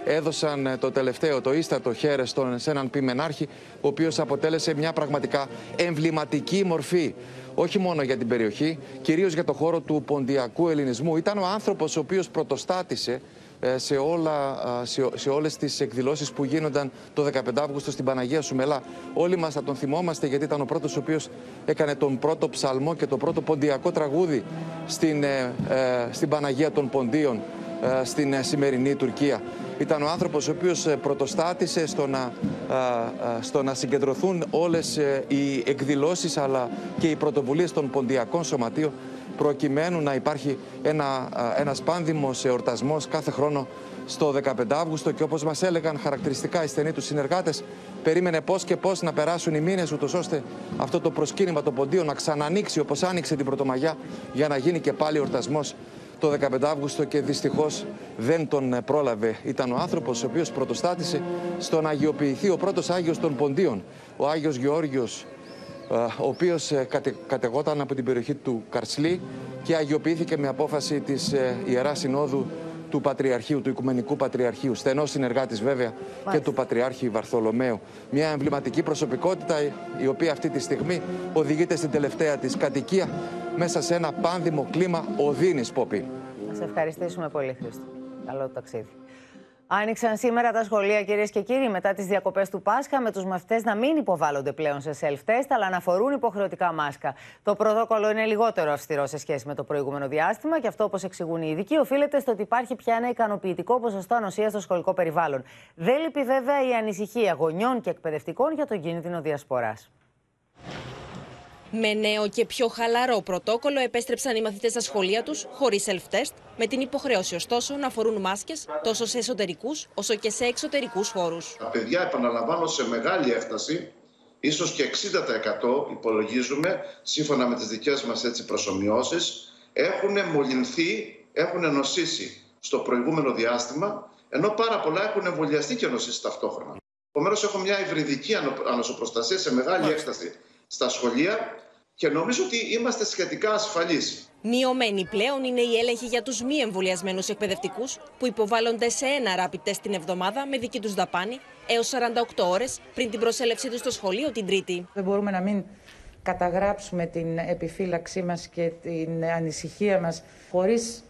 έδωσαν το τελευταίο, το ίστατο χέρι σε έναν ποιμενάρχη, ο οποίος αποτέλεσε μια πραγματικά εμβληματική μορφή. Όχι μόνο για την περιοχή, κυρίως για το χώρο του ποντιακού ελληνισμού. Ήταν ο άνθρωπος ο οποίος πρωτοστάτησε σε όλες τις εκδηλώσεις που γίνονταν το 15 Αύγουστο στην Παναγία Σουμελά. Όλοι μας θα τον θυμόμαστε, γιατί ήταν ο πρώτος ο οποίος έκανε τον πρώτο ψαλμό και το πρώτο ποντιακό τραγούδι στην Παναγία των Ποντίων, στην σημερινή Τουρκία. Ήταν ο άνθρωπος ο οποίος πρωτοστάτησε στο να συγκεντρωθούν όλες οι εκδηλώσεις αλλά και οι πρωτοβουλίες των ποντιακών σωματείων, προκειμένου να υπάρχει ένας πάνδημος εορτασμός κάθε χρόνο στο 15 Αύγουστο. Και όπως μας έλεγαν χαρακτηριστικά οι στενοί τους συνεργάτες, περίμενε πώς και πώς να περάσουν οι μήνες, ούτως ώστε αυτό το προσκύνημα των ποντίων να ξανανοίξει όπως άνοιξε την Πρωτομαγιά, για να γίνει και πάλι εορτασμός το 15 Αύγουστο, και δυστυχώς δεν τον πρόλαβε. Ήταν ο άνθρωπος ο οποίος πρωτοστάτησε στο να αγιοποιηθεί ο πρώτος Άγιος των Ποντίων, ο Άγιος Γεώργιος, ο οποίος κατεγόταν από την περιοχή του Καρσλή και αγιοποιήθηκε με απόφαση της Ιεράς Συνόδου του Πατριαρχείου, του Οικουμενικού Πατριαρχείου, στενός συνεργάτης βέβαια και του Πατριάρχη Βαρθολομαίου. Μια εμβληματική προσωπικότητα, η οποία αυτή τη στιγμή οδηγείται στην τελευταία της κατοικία μέσα σε ένα πάνδημο κλίμα οδύνης, Πόπη. Να σε ευχαριστήσουμε πολύ, Χρήστο. Καλό το ταξίδι. Άνοιξαν σήμερα τα σχολεία, κυρίες και κύριοι, μετά τις διακοπές του Πάσχα, με τους μαθητές να μην υποβάλλονται πλέον σε self-test, αλλά να φορούν υποχρεωτικά μάσκα. Το πρωτόκολλο είναι λιγότερο αυστηρό σε σχέση με το προηγούμενο διάστημα, και αυτό, όπως εξηγούν οι ειδικοί, οφείλεται στο ότι υπάρχει πια ένα ικανοποιητικό ποσοστό ανοσίας στο σχολικό περιβάλλον. Δεν λείπει βέβαια η ανησυχία γονιών και εκπαιδευτικών για τον κίνδυνο διασποράς. Με νέο και πιο χαλαρό πρωτόκολλο επέστρεψαν οι μαθητές στα σχολεία τους χωρίς self-test, με την υποχρέωση ωστόσο να φορούν μάσκες τόσο σε εσωτερικούς όσο και σε εξωτερικούς χώρους. Τα παιδιά, επαναλαμβάνω, σε μεγάλη έφταση, ίσως και 60% υπολογίζουμε, σύμφωνα με τις δικές μας προσομοιώσεις, έχουν μολυνθεί, έχουν νοσήσει στο προηγούμενο διάστημα, ενώ πάρα πολλά έχουν εμβολιαστεί και νοσήσει ταυτόχρονα. Επομένως, έχω μια υβριδική ανοσοπροστασία σε μεγάλη έκσταση στα σχολεία, και νομίζω ότι είμαστε σχετικά ασφαλείς. Μειωμένοι πλέον είναι οι έλεγχοι για τους μη εμβολιασμένους εκπαιδευτικούς, που υποβάλλονται σε ένα rapid test την εβδομάδα με δική τους δαπάνη, έως 48 ώρες πριν την προσέλευσή τους στο σχολείο την Τρίτη. Δεν μπορούμε να μην καταγράψουμε την επιφύλαξή μας και την ανησυχία μας. Χωρίς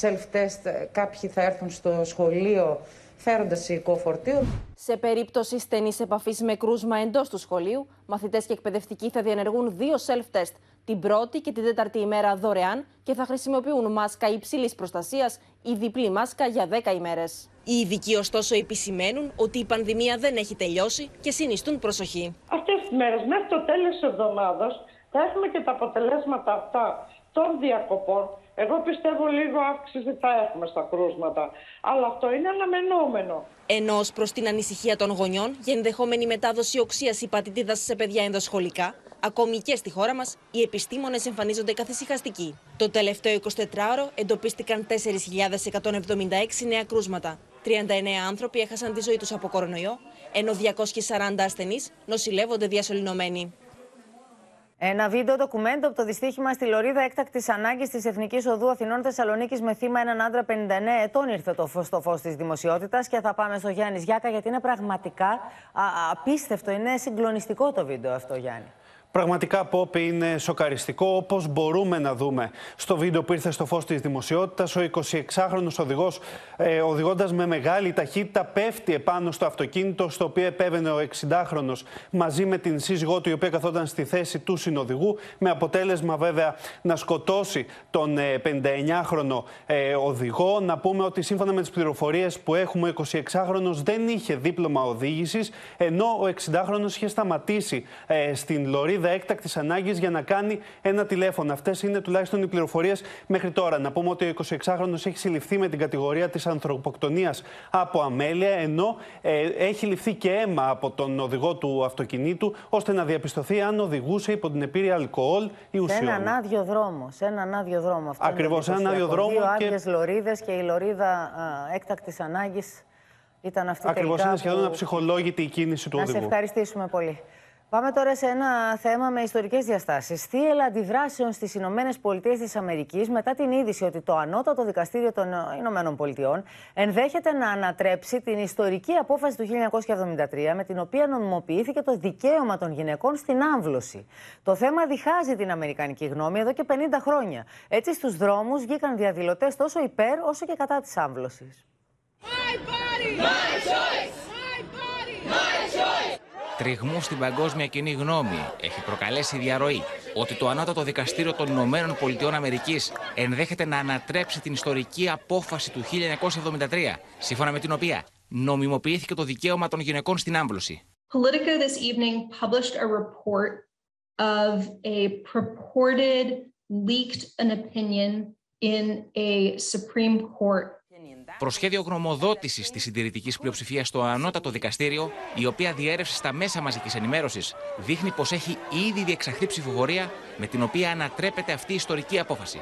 self-test κάποιοι θα έρθουν στο σχολείο φέροντας υλικό φορτίο. Σε περίπτωση στενής επαφής με κρούσμα εντός του σχολείου, μαθητές και εκπαιδευτικοί θα διενεργούν 2 self-test, την πρώτη και την τέταρτη ημέρα δωρεάν, και θα χρησιμοποιούν μάσκα υψηλής προστασίας ή διπλή μάσκα για 10 ημέρες. Οι ειδικοί ωστόσο επισημαίνουν ότι η πανδημία δεν έχει τελειώσει και συνιστούν προσοχή. Αυτές τις μέρες, μέχρι το τέλος της εβδομάδας, θα έχουμε και τα αποτελέσματα αυτά των διακοπών. Εγώ πιστεύω λίγο αύξηση θα έχουμε στα κρούσματα, αλλά αυτό είναι αναμενόμενο. Ενώ ως προς την ανησυχία των γονιών για ενδεχόμενη μετάδοση οξείας υπατητίδας σε παιδιά ενδοσχολικά, ακόμη και στη χώρα μας, οι επιστήμονες εμφανίζονται καθησυχαστικοί. Το τελευταίο 24ωρο εντοπίστηκαν 4.176 νέα κρούσματα. 39 άνθρωποι έχασαν τη ζωή τους από κορονοϊό, ενώ 240 ασθενείς νοσηλεύονται διασωληνωμένοι. Ένα βίντεο ντοκουμέντο από το δυστύχημα στη λωρίδα έκτακτης ανάγκης της Εθνικής Οδού Αθηνών Θεσσαλονίκης με θύμα έναν άντρα 59 ετών ήρθε στο φως της δημοσιότητας, και θα πάμε στο Γιάννη Γιάκα, γιατί είναι πραγματικά απίστευτο, είναι συγκλονιστικό το βίντεο αυτό, Γιάννη. Πραγματικά, Πόπη, είναι σοκαριστικό, όπως μπορούμε να δούμε στο βίντεο που ήρθε στο φως της δημοσιότητας. Ο 26χρονος οδηγός, οδηγώντας με μεγάλη ταχύτητα, πέφτει επάνω στο αυτοκίνητο, στο οποίο επέβαινε ο 60χρονος μαζί με την σύζυγό του, η οποία καθόταν στη θέση του συνοδηγού, με αποτέλεσμα βέβαια να σκοτώσει τον 59χρονο οδηγό. Να πούμε ότι σύμφωνα με τις πληροφορίες που έχουμε, ο 26χρονος δεν είχε δίπλωμα οδήγησης, ενώ ο 60χρονος είχε σταματήσει στην λωρίδα έκτακτης ανάγκης για να κάνει ένα τηλέφωνο. Αυτές είναι τουλάχιστον οι πληροφορίες μέχρι τώρα. Να πούμε ότι ο 26χρονος έχει συλληφθεί με την κατηγορία της ανθρωποκτονίας από αμέλεια, ενώ έχει ληφθεί και αίμα από τον οδηγό του αυτοκινήτου, ώστε να διαπιστωθεί αν οδηγούσε υπό την επίρρεια αλκοόλ ή ουσιών. Σε έναν άδειο δρόμο. Σε έναν άδειο δρόμο αυτό. Ακριβώς, σε έναν άδειο δρόμο. Δύο άδειες λωρίδες, και η λωρίδα έκτακτης ανάγκης ήταν αυτή. Ακριβώς, είναι σχεδόν αψυχολόγητη η κίνηση του οδηγού. Να σε ευχαριστήσουμε πολύ. Πάμε τώρα σε ένα θέμα με ιστορικές διαστάσεις. Θύελλα αντιδράσεων στις Ηνωμένες Πολιτείες της Αμερικής μετά την είδηση ότι το Ανώτατο Δικαστήριο των Ηνωμένων Πολιτειών ενδέχεται να ανατρέψει την ιστορική απόφαση του 1973 με την οποία νομιμοποιήθηκε το δικαίωμα των γυναικών στην άμβλωση. Το θέμα διχάζει την αμερικανική γνώμη εδώ και 50 χρόνια. Έτσι, στους δρόμους βγήκαν διαδηλωτές τόσο υπέρ όσο και κατά της άμβλωσης. Τριγμού στην παγκόσμια κοινή γνώμη έχει προκαλέσει η διαρροή ότι το Ανώτατο Δικαστήριο των Ηνωμένων Πολιτειών Αμερικής ενδέχεται να ανατρέψει την ιστορική απόφαση του 1973, σύμφωνα με την οποία νομιμοποιήθηκε το δικαίωμα των γυναικών στην άμβλωση. Politico this evening published a report of a purported leaked an opinion in a Supreme Court. Προσχέδιο γνωμοδότησης της συντηρητικής πλειοψηφίας στο Ανώτατο Δικαστήριο, η οποία διέρευσε στα μέσα μαζικής ενημέρωσης, δείχνει πως έχει ήδη διεξαχθεί ψηφοφορία με την οποία ανατρέπεται αυτή η ιστορική απόφαση.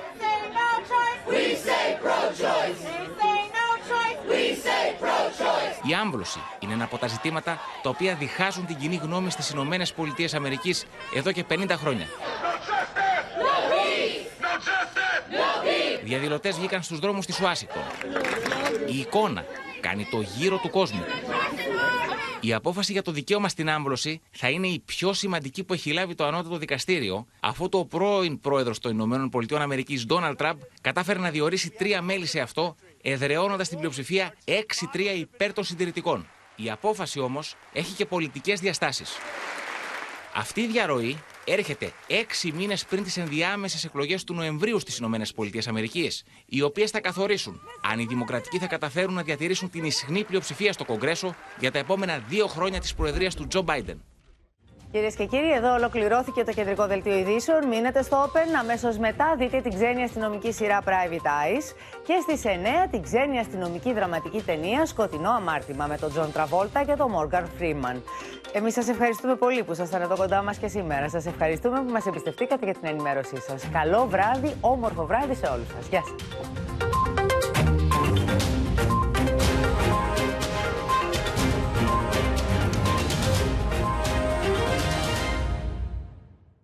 Η άμβλωση είναι ένα από τα ζητήματα τα οποία διχάζουν την κοινή γνώμη στις Ηνωμένες Πολιτείες Αμερικής εδώ και 50 χρόνια. Διαδηλωτές βγήκαν στους δρόμους της Ουάσιγκτον. Η εικόνα κάνει το γύρο του κόσμου. Η απόφαση για το δικαίωμα στην άμβλωση θα είναι η πιο σημαντική που έχει λάβει το Ανώτατο Δικαστήριο, αφού το πρώην πρόεδρος των ΗΠΑ, Ντόναλντ Τραμπ, κατάφερε να διορίσει 3 μέλη σε αυτό, εδραιώνοντας την πλειοψηφία 6-3 υπέρ των συντηρητικών. Η απόφαση όμως έχει και πολιτικές διαστάσεις. Αυτή η διαρροή έρχεται 6 μήνες πριν τις ενδιάμεσες εκλογές του Νοεμβρίου στις ΗΠΑ, οι οποίες θα καθορίσουν αν οι Δημοκρατικοί θα καταφέρουν να διατηρήσουν την ισχνή πλειοψηφία στο Κογκρέσο για τα επόμενα 2 χρόνια της προεδρίας του Τζο Μπάιντεν. Κυρίες και κύριοι, εδώ ολοκληρώθηκε το κεντρικό δελτίο ειδήσεων. Μείνετε στο Open, αμέσως μετά δείτε την ξένη αστυνομική σειρά Private Eyes και στις 9 την ξένη αστυνομική δραματική ταινία Σκοτεινό Αμάρτημα με τον Τζον Τραβόλτα και τον Μόργαν Φρίμαν. Εμείς σας ευχαριστούμε πολύ που ήσασταν εδώ κοντά μας και σήμερα. Σας ευχαριστούμε που μας εμπιστευτήκατε για την ενημέρωσή σας. Καλό βράδυ, όμορφο βράδυ σε όλους σας. Γεια σας.